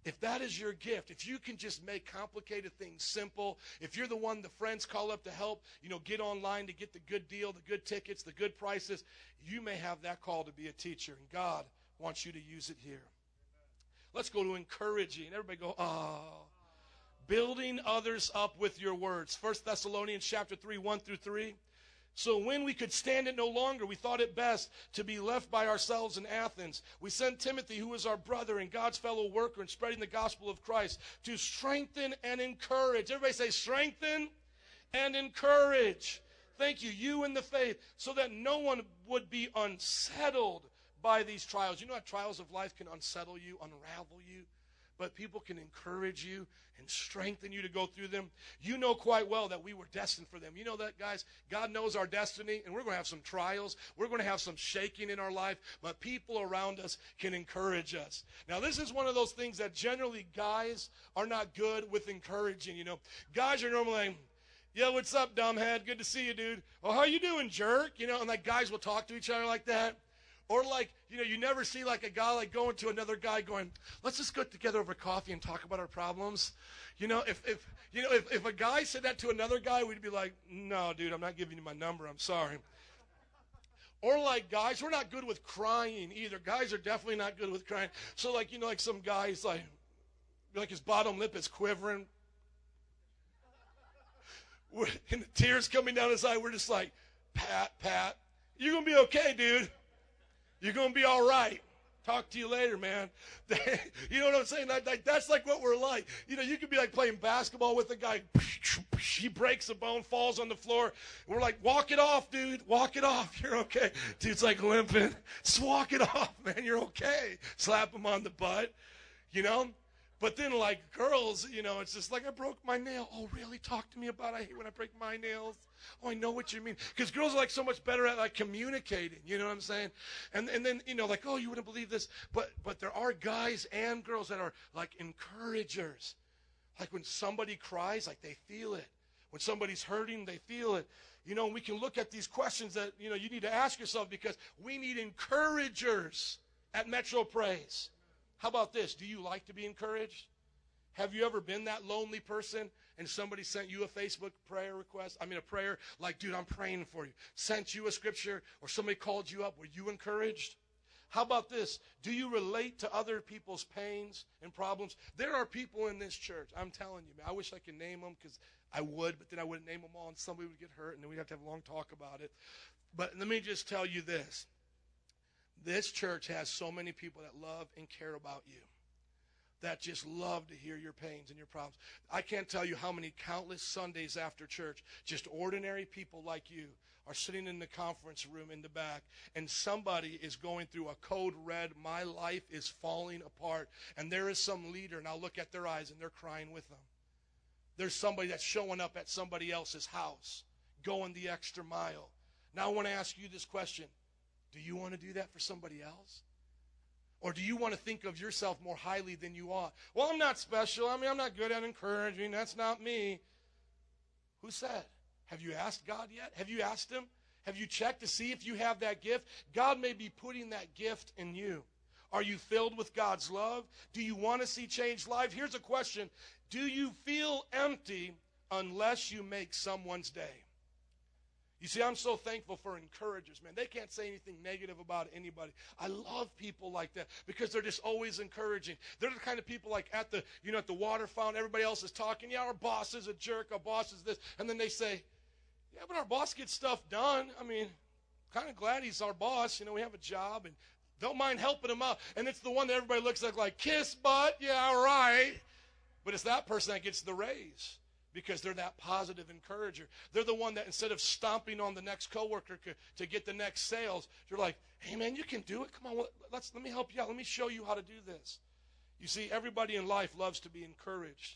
If that is your gift, if you can just make complicated things simple, if you're the one the friends call up to help, you know, get online to get the good deal, the good tickets, the good prices, you may have that call to be a teacher, and God wants you to use it here. Let's go to encouraging. Everybody go, oh. Building others up with your words. First Thessalonians chapter three, one through three. So when we could stand it no longer, we thought it best to be left by ourselves in Athens. We sent Timothy, who is our brother and God's fellow worker in spreading the gospel of Christ, to strengthen and encourage. Everybody say strengthen and encourage. Thank you, you in the faith, so that no one would be unsettled by these trials. You know how trials of life can unsettle you, unravel you? But people can encourage you and strengthen you to go through them. You know quite well that we were destined for them. You know that, guys? God knows our destiny, and we're going to have some trials. We're going to have some shaking in our life, but people around us can encourage us. Now, this is one of those things that generally guys are not good with encouraging, you know. Guys are normally like, yeah, what's up, dumbhead? Good to see you, dude. Well, how you doing, jerk? You know, and like guys will talk to each other like that. Or like, you know, you never see like a guy like going to another guy going, let's just get together over coffee and talk about our problems. You know, if, if you know, if, if a guy said that to another guy, we'd be like, no, dude, I'm not giving you my number. I'm sorry. Or like guys, we're not good with crying either. Guys are definitely not good with crying. So like, you know, like some guy's like, like his bottom lip is quivering. and the tears coming down his eye, we're just like, Pat, Pat, you're going to be okay, dude. You're going to be all right. Talk to you later, man. You know what I'm saying? Like, that's like what we're like. You know, you could be like playing basketball with a guy. He breaks a bone, falls on the floor. We're like, walk it off, dude. Walk it off. You're okay. Dude's like limping. Just walk it off, man. You're okay. Slap him on the butt, you know? But then, like, girls, you know, it's just like, I broke my nail. Oh, really? Talk to me about it. I hate when I break my nails. Oh, I know what you mean. Because girls are, like, so much better at, like, communicating. You know what I'm saying? And and then, you know, like, oh, you wouldn't believe this. But but there are guys and girls that are, like, encouragers. Like, when somebody cries, like, they feel it. When somebody's hurting, they feel it. You know, and we can look at these questions that, you know, you need to ask yourself, because we need encouragers at Metro Praise. How about this? Do you like to be encouraged? Have you ever been that lonely person and somebody sent you a Facebook prayer request? I mean, a prayer like, dude, I'm praying for you. Sent you a scripture, or somebody called you up. Were you encouraged? How about this? Do you relate to other people's pains and problems? There are people in this church, I'm telling you, man. I wish I could name them, because I would, but then I wouldn't name them all, and somebody would get hurt, and then we'd have to have a long talk about it. But let me just tell you this. This church has so many people that love and care about you, that just love to hear your pains and your problems. I can't tell you how many countless Sundays after church, just ordinary people like you are sitting in the conference room in the back, and somebody is going through a code red, my life is falling apart, and there is some leader, and I'll look at their eyes, and they're crying with them. There's somebody that's showing up at somebody else's house, going the extra mile. Now I want to ask you this question. Do you want to do that for somebody else? Or do you want to think of yourself more highly than you ought? Well, I'm not special. I mean, I'm not good at encouraging. That's not me. Who said? Have you asked God yet? Have you asked him? Have you checked to see if you have that gift? God may be putting that gift in you. Are you filled with God's love? Do you want to see changed life? Here's a question. Do you feel empty unless you make someone's day? You see, I'm so thankful for encouragers, man. They can't say anything negative about anybody. I love people like that, because they're just always encouraging. They're the kind of people like at the, you know, at the water fountain, everybody else is talking. Yeah, our boss is a jerk. Our boss is this. And then they say, yeah, but our boss gets stuff done. I mean, kind of glad he's our boss. You know, we have a job, and don't mind helping him out. And it's the one that everybody looks at like, kiss butt. Yeah, all right. But it's that person that gets the raise, because they're that positive encourager. They're the one that instead of stomping on the next coworker to get the next sales, you're like, hey, man, you can do it. Come on, let's let me help you out. Let me show you how to do this. You see, everybody in life loves to be encouraged.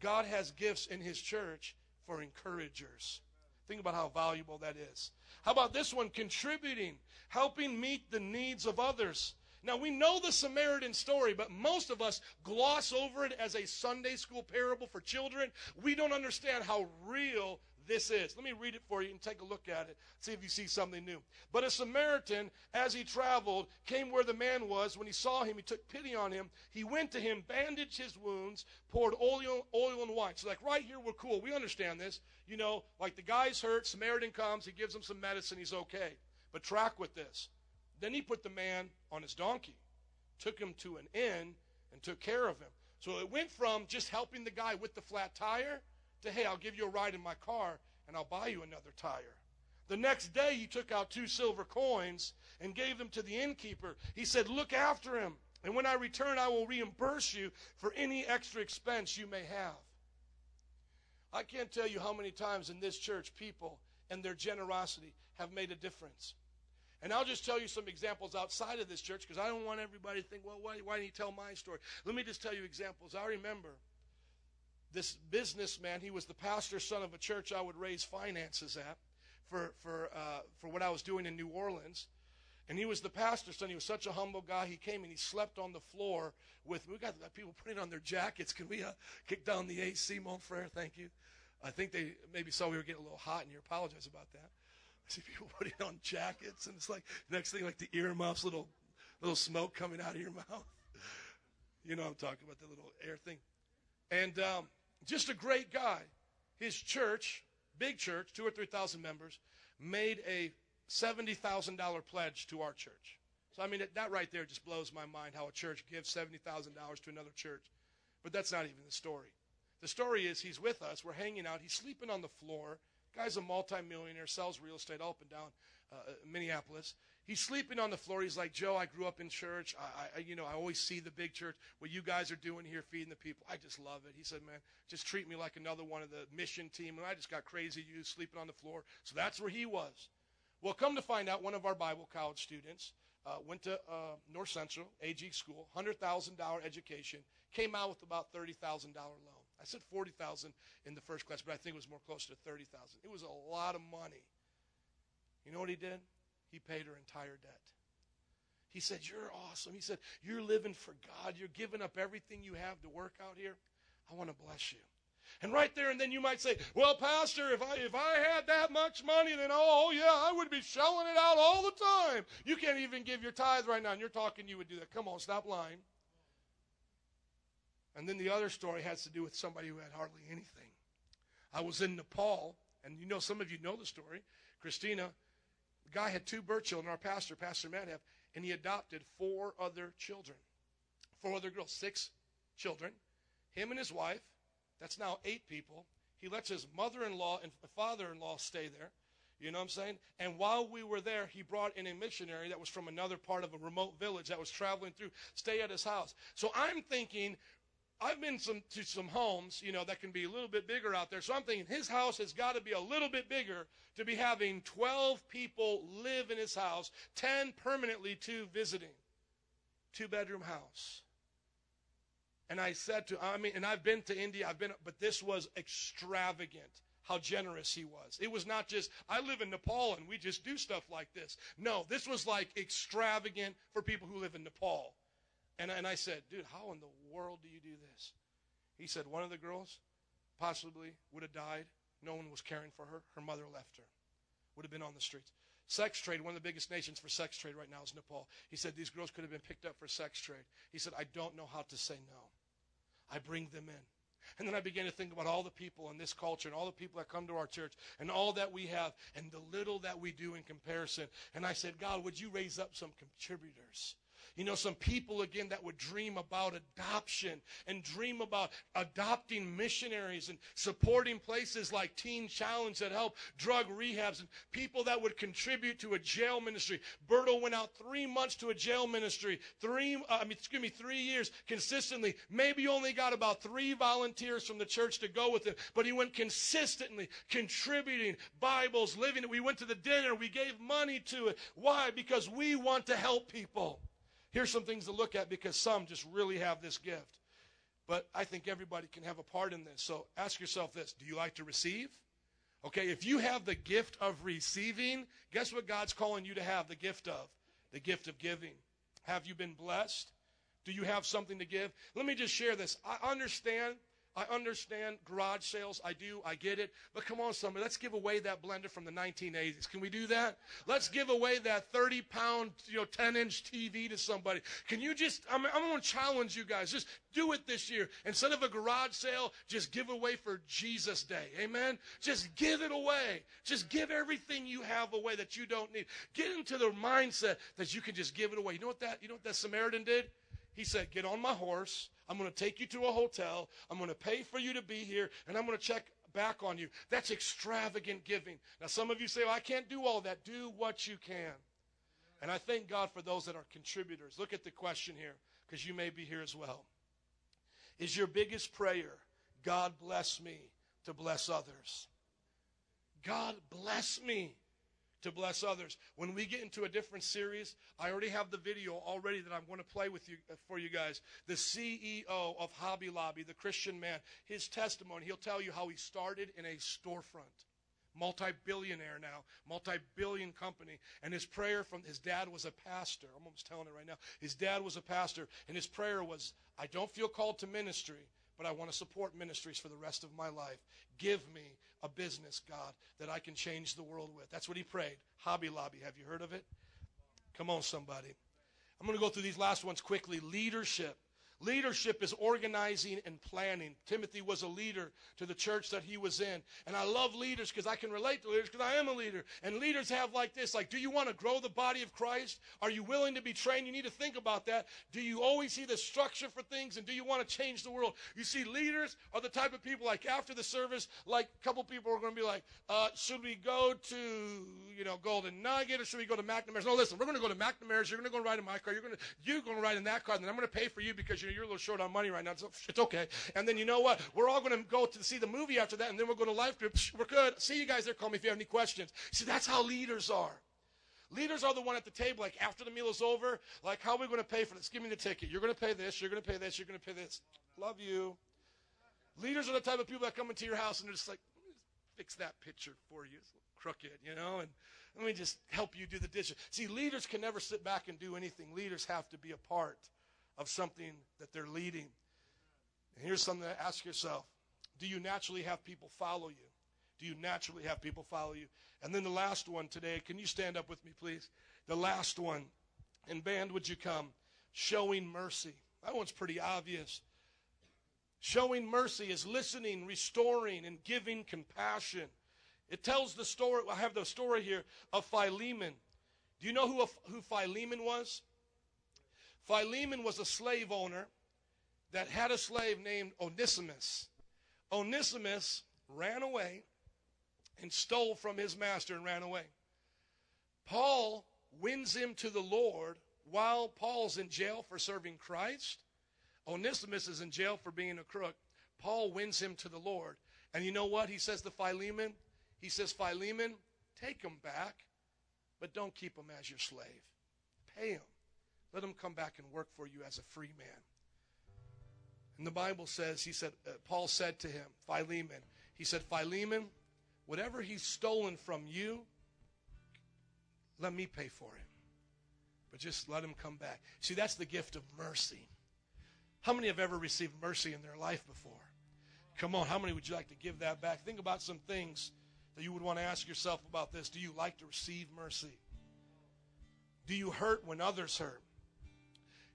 God has gifts in his church for encouragers. Think about how valuable that is. How about this one? Contributing, helping meet the needs of others. Now, we know the Samaritan story, but most of us gloss over it as a Sunday school parable for children. We don't understand how real this is. Let me read it for you and take a look at it, see if you see something new. But a Samaritan, as he traveled, came where the man was. When he saw him, he took pity on him. He went to him, bandaged his wounds, poured oil, oil and wine. So, like, right here, we're cool. We understand this. You know, like, the guy's hurt. Samaritan comes. He gives him some medicine. He's okay. But track with this. Then he put the man on his donkey, took him to an inn, and took care of him. So it went from just helping the guy with the flat tire to, hey, I'll give you a ride in my car, and I'll buy you another tire. The next day he took out two silver coins and gave them to the innkeeper. He said, look after him, and when I return, I will reimburse you for any extra expense you may have. I can't tell you how many times in this church people and their generosity have made a difference. And I'll just tell you some examples outside of this church, because I don't want everybody to think, well, why, why didn't you tell my story? Let me just tell you examples. I remember this businessman. He was the pastor's son of a church I would raise finances at for, for, uh, for what I was doing in New Orleans. And he was the pastor's son. He was such a humble guy. He came and he slept on the floor with me. We got people putting on their jackets. Can we uh, kick down the A C, mon frere? Thank you. I think they maybe saw we were getting a little hot, and you apologize about that. I see people putting on jackets, and it's like, next thing, like the earmuffs, little little smoke coming out of your mouth. You know what I'm talking about, the little air thing. And um, just a great guy. His church, big church, two or three thousand members, made a seventy thousand dollars pledge to our church. So, I mean, that right there just blows my mind, how a church gives seventy thousand dollars to another church. But that's not even the story. The story is he's with us. We're hanging out. He's sleeping on the floor. Guy's a multimillionaire, sells real estate up and down uh, Minneapolis. He's sleeping on the floor. He's like, Joe, I grew up in church. I, I, you know, I always see the big church. What you guys are doing here, feeding the people, I just love it. He said, man, just treat me like another one of the mission team. And I just got crazy youth sleeping on the floor. So that's where he was. Well, come to find out, one of our Bible college students uh, went to uh, North Central, A G school, one hundred thousand dollars education, came out with about thirty thousand dollars loan. I said forty thousand dollars in the first class, but I think it was more close to thirty thousand dollars. It was a lot of money. You know what he did? He paid her entire debt. He said, you're awesome. He said, you're living for God. You're giving up everything you have to work out here. I want to bless you. And right there, and then you might say, well, Pastor, if I if I had that much money, then oh, yeah, I would be shelling it out all the time. You can't even give your tithe right now, and you're talking you would do that. Come on, stop lying. And then the other story has to do with somebody who had hardly anything. I was in Nepal, and you know, some of you know the story. Christina, the guy had two birth children, our pastor, Pastor Madhav, and he adopted four other children, four other girls, six children, him and his wife. That's now eight people. He lets his mother-in-law and father-in-law stay there. You know what I'm saying? And while we were there, he brought in a missionary that was from another part of a remote village that was traveling through, stay at his house. So I'm thinking, I've been some, to some homes, you know, that can be a little bit bigger out there. So I'm thinking his house has got to be a little bit bigger to be having twelve people live in his house, ten permanently, two visiting, two-bedroom house. And I said to, I mean, and I've been to India, I've been, but this was extravagant, how generous he was. It was not just, I live in Nepal and we just do stuff like this. No, this was like extravagant for people who live in Nepal. And, and I said, dude, how in the world do you do this? He said, one of the girls possibly would have died. No one was caring for her. Her mother left her. Would have been on the streets. Sex trade, one of the biggest nations for sex trade right now is Nepal. He said, these girls could have been picked up for sex trade. He said, I don't know how to say no. I bring them in. And then I began to think about all the people in this culture and all the people that come to our church and all that we have and the little that we do in comparison. And I said, God, would you raise up some contributors? You know, some people, again, that would dream about adoption and dream about adopting missionaries and supporting places like Teen Challenge that help drug rehabs and people that would contribute to a jail ministry. Bertel went out three months to a jail ministry, three, uh, I mean, excuse me, three years consistently. Maybe only got about three volunteers from the church to go with him, but he went consistently contributing Bibles, living it. We went to the dinner. We gave money to it. Why? Because we want to help people. Here's some things to look at because some just really have this gift. But I think everybody can have a part in this. So ask yourself this. Do you like to receive? Okay, if you have the gift of receiving, guess what God's calling you to have the gift of? The gift of giving. Have you been blessed? Do you have something to give? Let me just share this. I understand. I understand garage sales. I do. I get it. But come on, somebody. Let's give away that blender from the nineteen eighties. Can we do that? Let's give away that thirty-pound, you know, ten-inch T V to somebody. Can you just, I'm, I'm going to challenge you guys. Just do it this year. Instead of a garage sale, just give away for Jesus Day. Amen? Just give it away. Just give everything you have away that you don't need. Get into the mindset that you can just give it away. You know what that, you know what that Samaritan did? He said, get on my horse. I'm going to take you to a hotel. I'm going to pay for you to be here, and I'm going to check back on you. That's extravagant giving. Now, some of you say, well, I can't do all that. Do what you can. And I thank God for those that are contributors. Look at the question here, because you may be here as well. Is your biggest prayer, God bless me to bless others? God bless me to bless others. When we get into a different series, I already have the video already that I'm going to play with you for you guys. The C E O of Hobby Lobby, the Christian man, his testimony, he'll tell you how he started in a storefront. Multi-billionaire now, multi-billion company. And his prayer from his dad was a pastor. I'm almost telling it right now. His dad was a pastor, and his prayer was, I don't feel called to ministry, but I want to support ministries for the rest of my life. Give me a business, God, that I can change the world with. That's what he prayed. Hobby Lobby. Have you heard of it? Come on, somebody. I'm going to go through these last ones quickly. Leadership. Leadership is organizing and planning. Timothy was a leader to the church that he was in. And I love leaders because I can relate to leaders because I am a leader. And leaders have like this, like, do you want to grow the body of Christ? Are you willing to be trained? You need to think about that. Do you always see the structure for things? And do you want to change the world? You see, leaders are the type of people, like after the service, like a couple people are going to be like, uh, should we go to, you know, Golden Nugget or should we go to McNamara's? No, listen, we're going to go to McNamara's. You're going to go ride in my car. You're going to, you're going to ride in that car. And then I'm going to pay for you because you're you're a little short on money right now. So it's okay. And then you know what? We're all going to go to see the movie after that, and then we'll go to life group. We're good. See you guys there. Call me if you have any questions. See, that's how leaders are. Leaders are the one at the table, like after the meal is over, like, how are we going to pay for this? Give me the ticket. You're going to pay this. You're going to pay this. You're going to pay this. Love you. Leaders are the type of people that come into your house and they're just like, let me just fix that picture for you. It's a little crooked, you know, and let me just help you do the dishes. See, leaders can never sit back and do anything. Leaders have to be a part of something that they're leading. And here's something to ask yourself. Do you naturally have people follow you? Do you naturally have people follow you? And then the last one today, can you stand up with me, please? The last one, and band, would you come? Showing mercy. That one's pretty obvious. Showing mercy is listening, restoring, and giving compassion. It tells the story, I have the story here, of Philemon. Do you know who, who Philemon was? Philemon was a slave owner that had a slave named Onesimus. Onesimus ran away and stole from his master and ran away. Paul wins him to the Lord while Paul's in jail for serving Christ. Onesimus is in jail for being a crook. Paul wins him to the Lord. And you know what he says to Philemon? He says, Philemon, take him back, but don't keep him as your slave. Pay him. Let him come back and work for you as a free man. And the Bible says, he said, uh, Paul said to him, Philemon, he said, Philemon, whatever he's stolen from you, let me pay for him. But just let him come back. See, that's the gift of mercy. How many have ever received mercy in their life before? Come on, how many would you like to give that back? Think about some things that you would want to ask yourself about this. Do you like to receive mercy? Do you hurt when others hurt?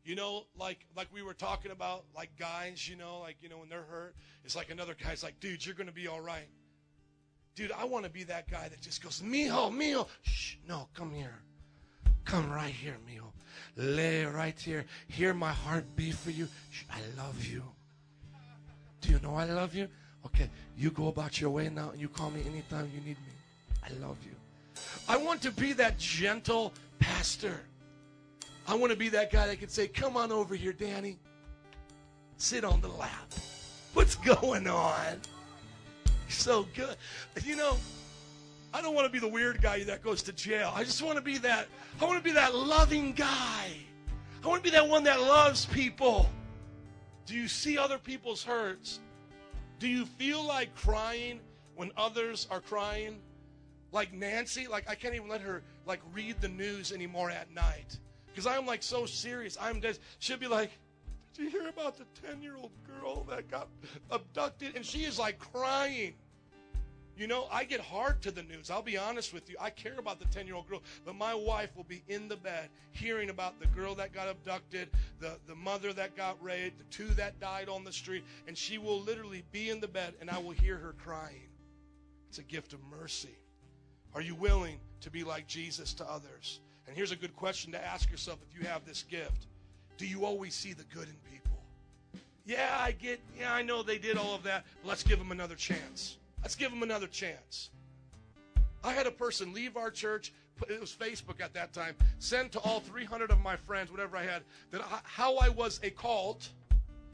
You know, like like we were talking about, like guys, you know, like, you know, when they're hurt, it's like another guy's like, dude, you're going to be all right. Dude, I want to be that guy that just goes, mijo, mijo. Shh, no, come here. Come right here, mijo. Lay right here. Hear my heart beat for you. Shh, I love you. Do you know I love you? Okay, you go about your way now. You call me anytime you need me. I love you. I want to be that gentle pastor. I want to be that guy that can say, come on over here, Danny. Sit on the lap. What's going on? So good. You know, I don't want to be the weird guy that goes to jail. I just want to be that, I want to be that loving guy. I want to be that one that loves people. Do you see other people's hurts? Do you feel like crying when others are crying? Like Nancy, like I can't even let her like read the news anymore at night. Because I'm like so serious. I'm dead. She'll be like, did you hear about the ten-year-old girl that got abducted? And she is like crying. You know, I get hard to the news. I'll be honest with you. I care about the ten-year-old girl. But my wife will be in the bed hearing about the girl that got abducted, the, the mother that got raped, the two that died on the street. And she will literally be in the bed, and I will hear her crying. It's a gift of mercy. Are you willing to be like Jesus to others? And here's a good question to ask yourself if you have this gift. Do you always see the good in people? Yeah, I get, yeah, I know they did all of that, but let's give them another chance. Let's give them another chance. I had a person leave our church, it was Facebook at that time, send to all three hundred of my friends, whatever I had, that I, how I was a cult,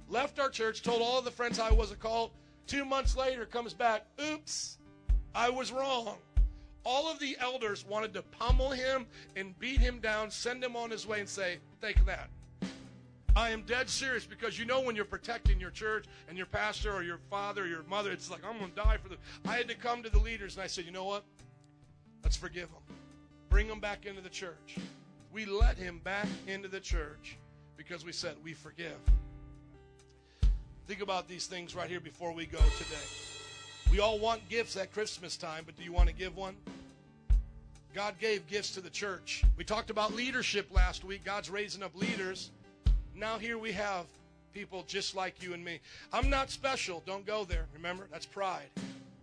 left our church, told all of the friends I was a cult, two months later comes back, oops, I was wrong. All of the elders wanted to pummel him and beat him down, send him on his way and say, take that. I am dead serious because you know when you're protecting your church and your pastor or your father or your mother, it's like, I'm going to die for them. I had to come to the leaders and I said, you know what? Let's forgive him. Bring him back into the church. We let him back into the church because we said we forgive. Think about these things right here before we go today. We all want gifts at Christmas time, but do you want to give one? God gave gifts to the church. We talked about leadership last week. God's raising up leaders. Now here we have people just like you and me. I'm not special. Don't go there. Remember, that's pride.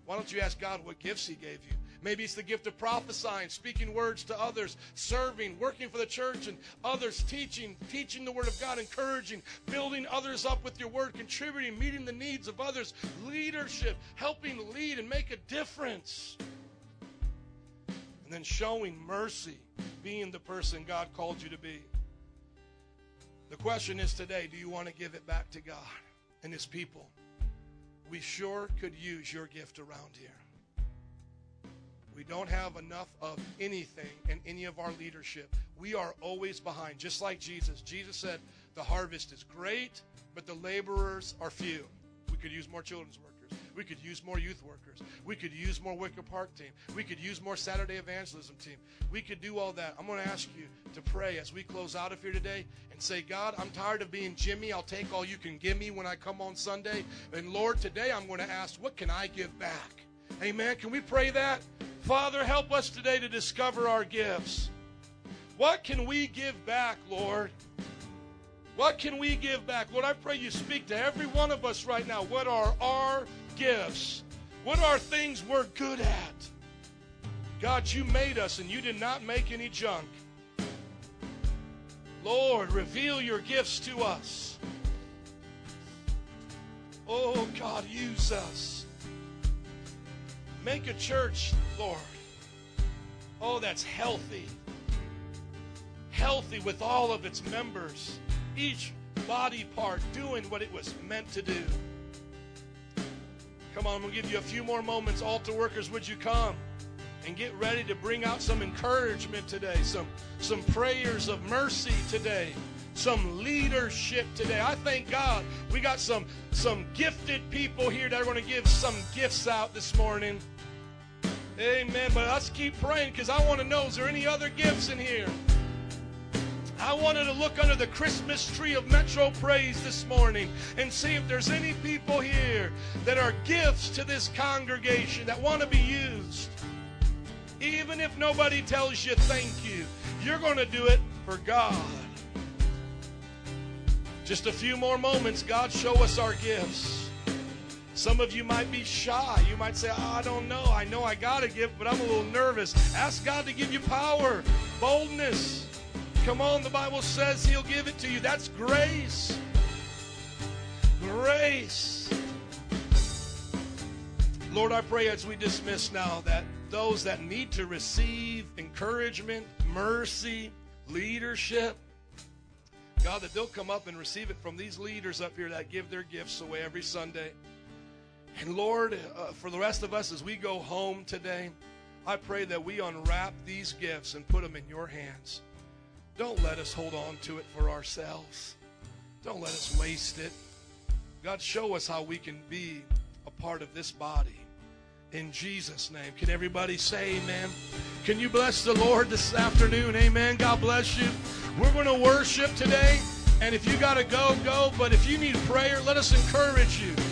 Why don't you ask God what gifts he gave you? Maybe it's the gift of prophesying, speaking words to others, serving, working for the church and others, teaching, teaching the word of God, encouraging, building others up with your word, contributing, meeting the needs of others, leadership, helping lead and make a difference. And then showing mercy, being the person God called you to be. The question is today, do you want to give it back to God and his people? We sure could use your gift around here. We don't have enough of anything in any of our leadership. We are always behind, just like Jesus. Jesus said, the harvest is great, but the laborers are few. We could use more children's workers. We could use more youth workers. We could use more Wicker Park team. We could use more Saturday evangelism team. We could do all that. I'm going to ask you to pray as we close out of here today and say, God, I'm tired of being Jimmy. I'll take all you can give me when I come on Sunday. And Lord, today I'm going to ask, what can I give back? Amen. Can we pray that? Father, help us today to discover our gifts. What can we give back, Lord? What can we give back? Lord, I pray you speak to every one of us right now. What are our gifts? What are things we're good at? God, you made us and you did not make any junk. Lord, reveal your gifts to us. Oh, God, use us. Make a church, Lord, oh, that's healthy, healthy with all of its members, each body part doing what it was meant to do. Come on, I'm going to give you a few more moments. Altar workers, would you come and get ready to bring out some encouragement today, some, some prayers of mercy today, some leadership today. I thank God we got some, some gifted people here that are going to give some gifts out this morning. Amen. But let's keep praying because I want to know, is there any other gifts in here? I wanted to look under the Christmas tree of Metro Praise this morning and see if there's any people here that are gifts to this congregation that want to be used. Even if nobody tells you thank you, you're going to do it for God. Just a few more moments, God, show us our gifts. Some of you might be shy. You might say, oh, I don't know. I know I got a gift, but I'm a little nervous. Ask God to give you power, boldness. Come on, the Bible says he'll give it to you. That's grace. Grace. Lord, I pray as we dismiss now that those that need to receive encouragement, mercy, leadership, God, that they'll come up and receive it from these leaders up here that give their gifts away every Sunday. And Lord, uh, for the rest of us as we go home today, I pray that we unwrap these gifts and put them in your hands. Don't let us hold on to it for ourselves. Don't let us waste it. God, show us how we can be a part of this body. In Jesus' name. Can everybody say amen? Can you bless the Lord this afternoon? Amen. God bless you. We're going to worship today, and if you got to go, go. But if you need prayer, let us encourage you.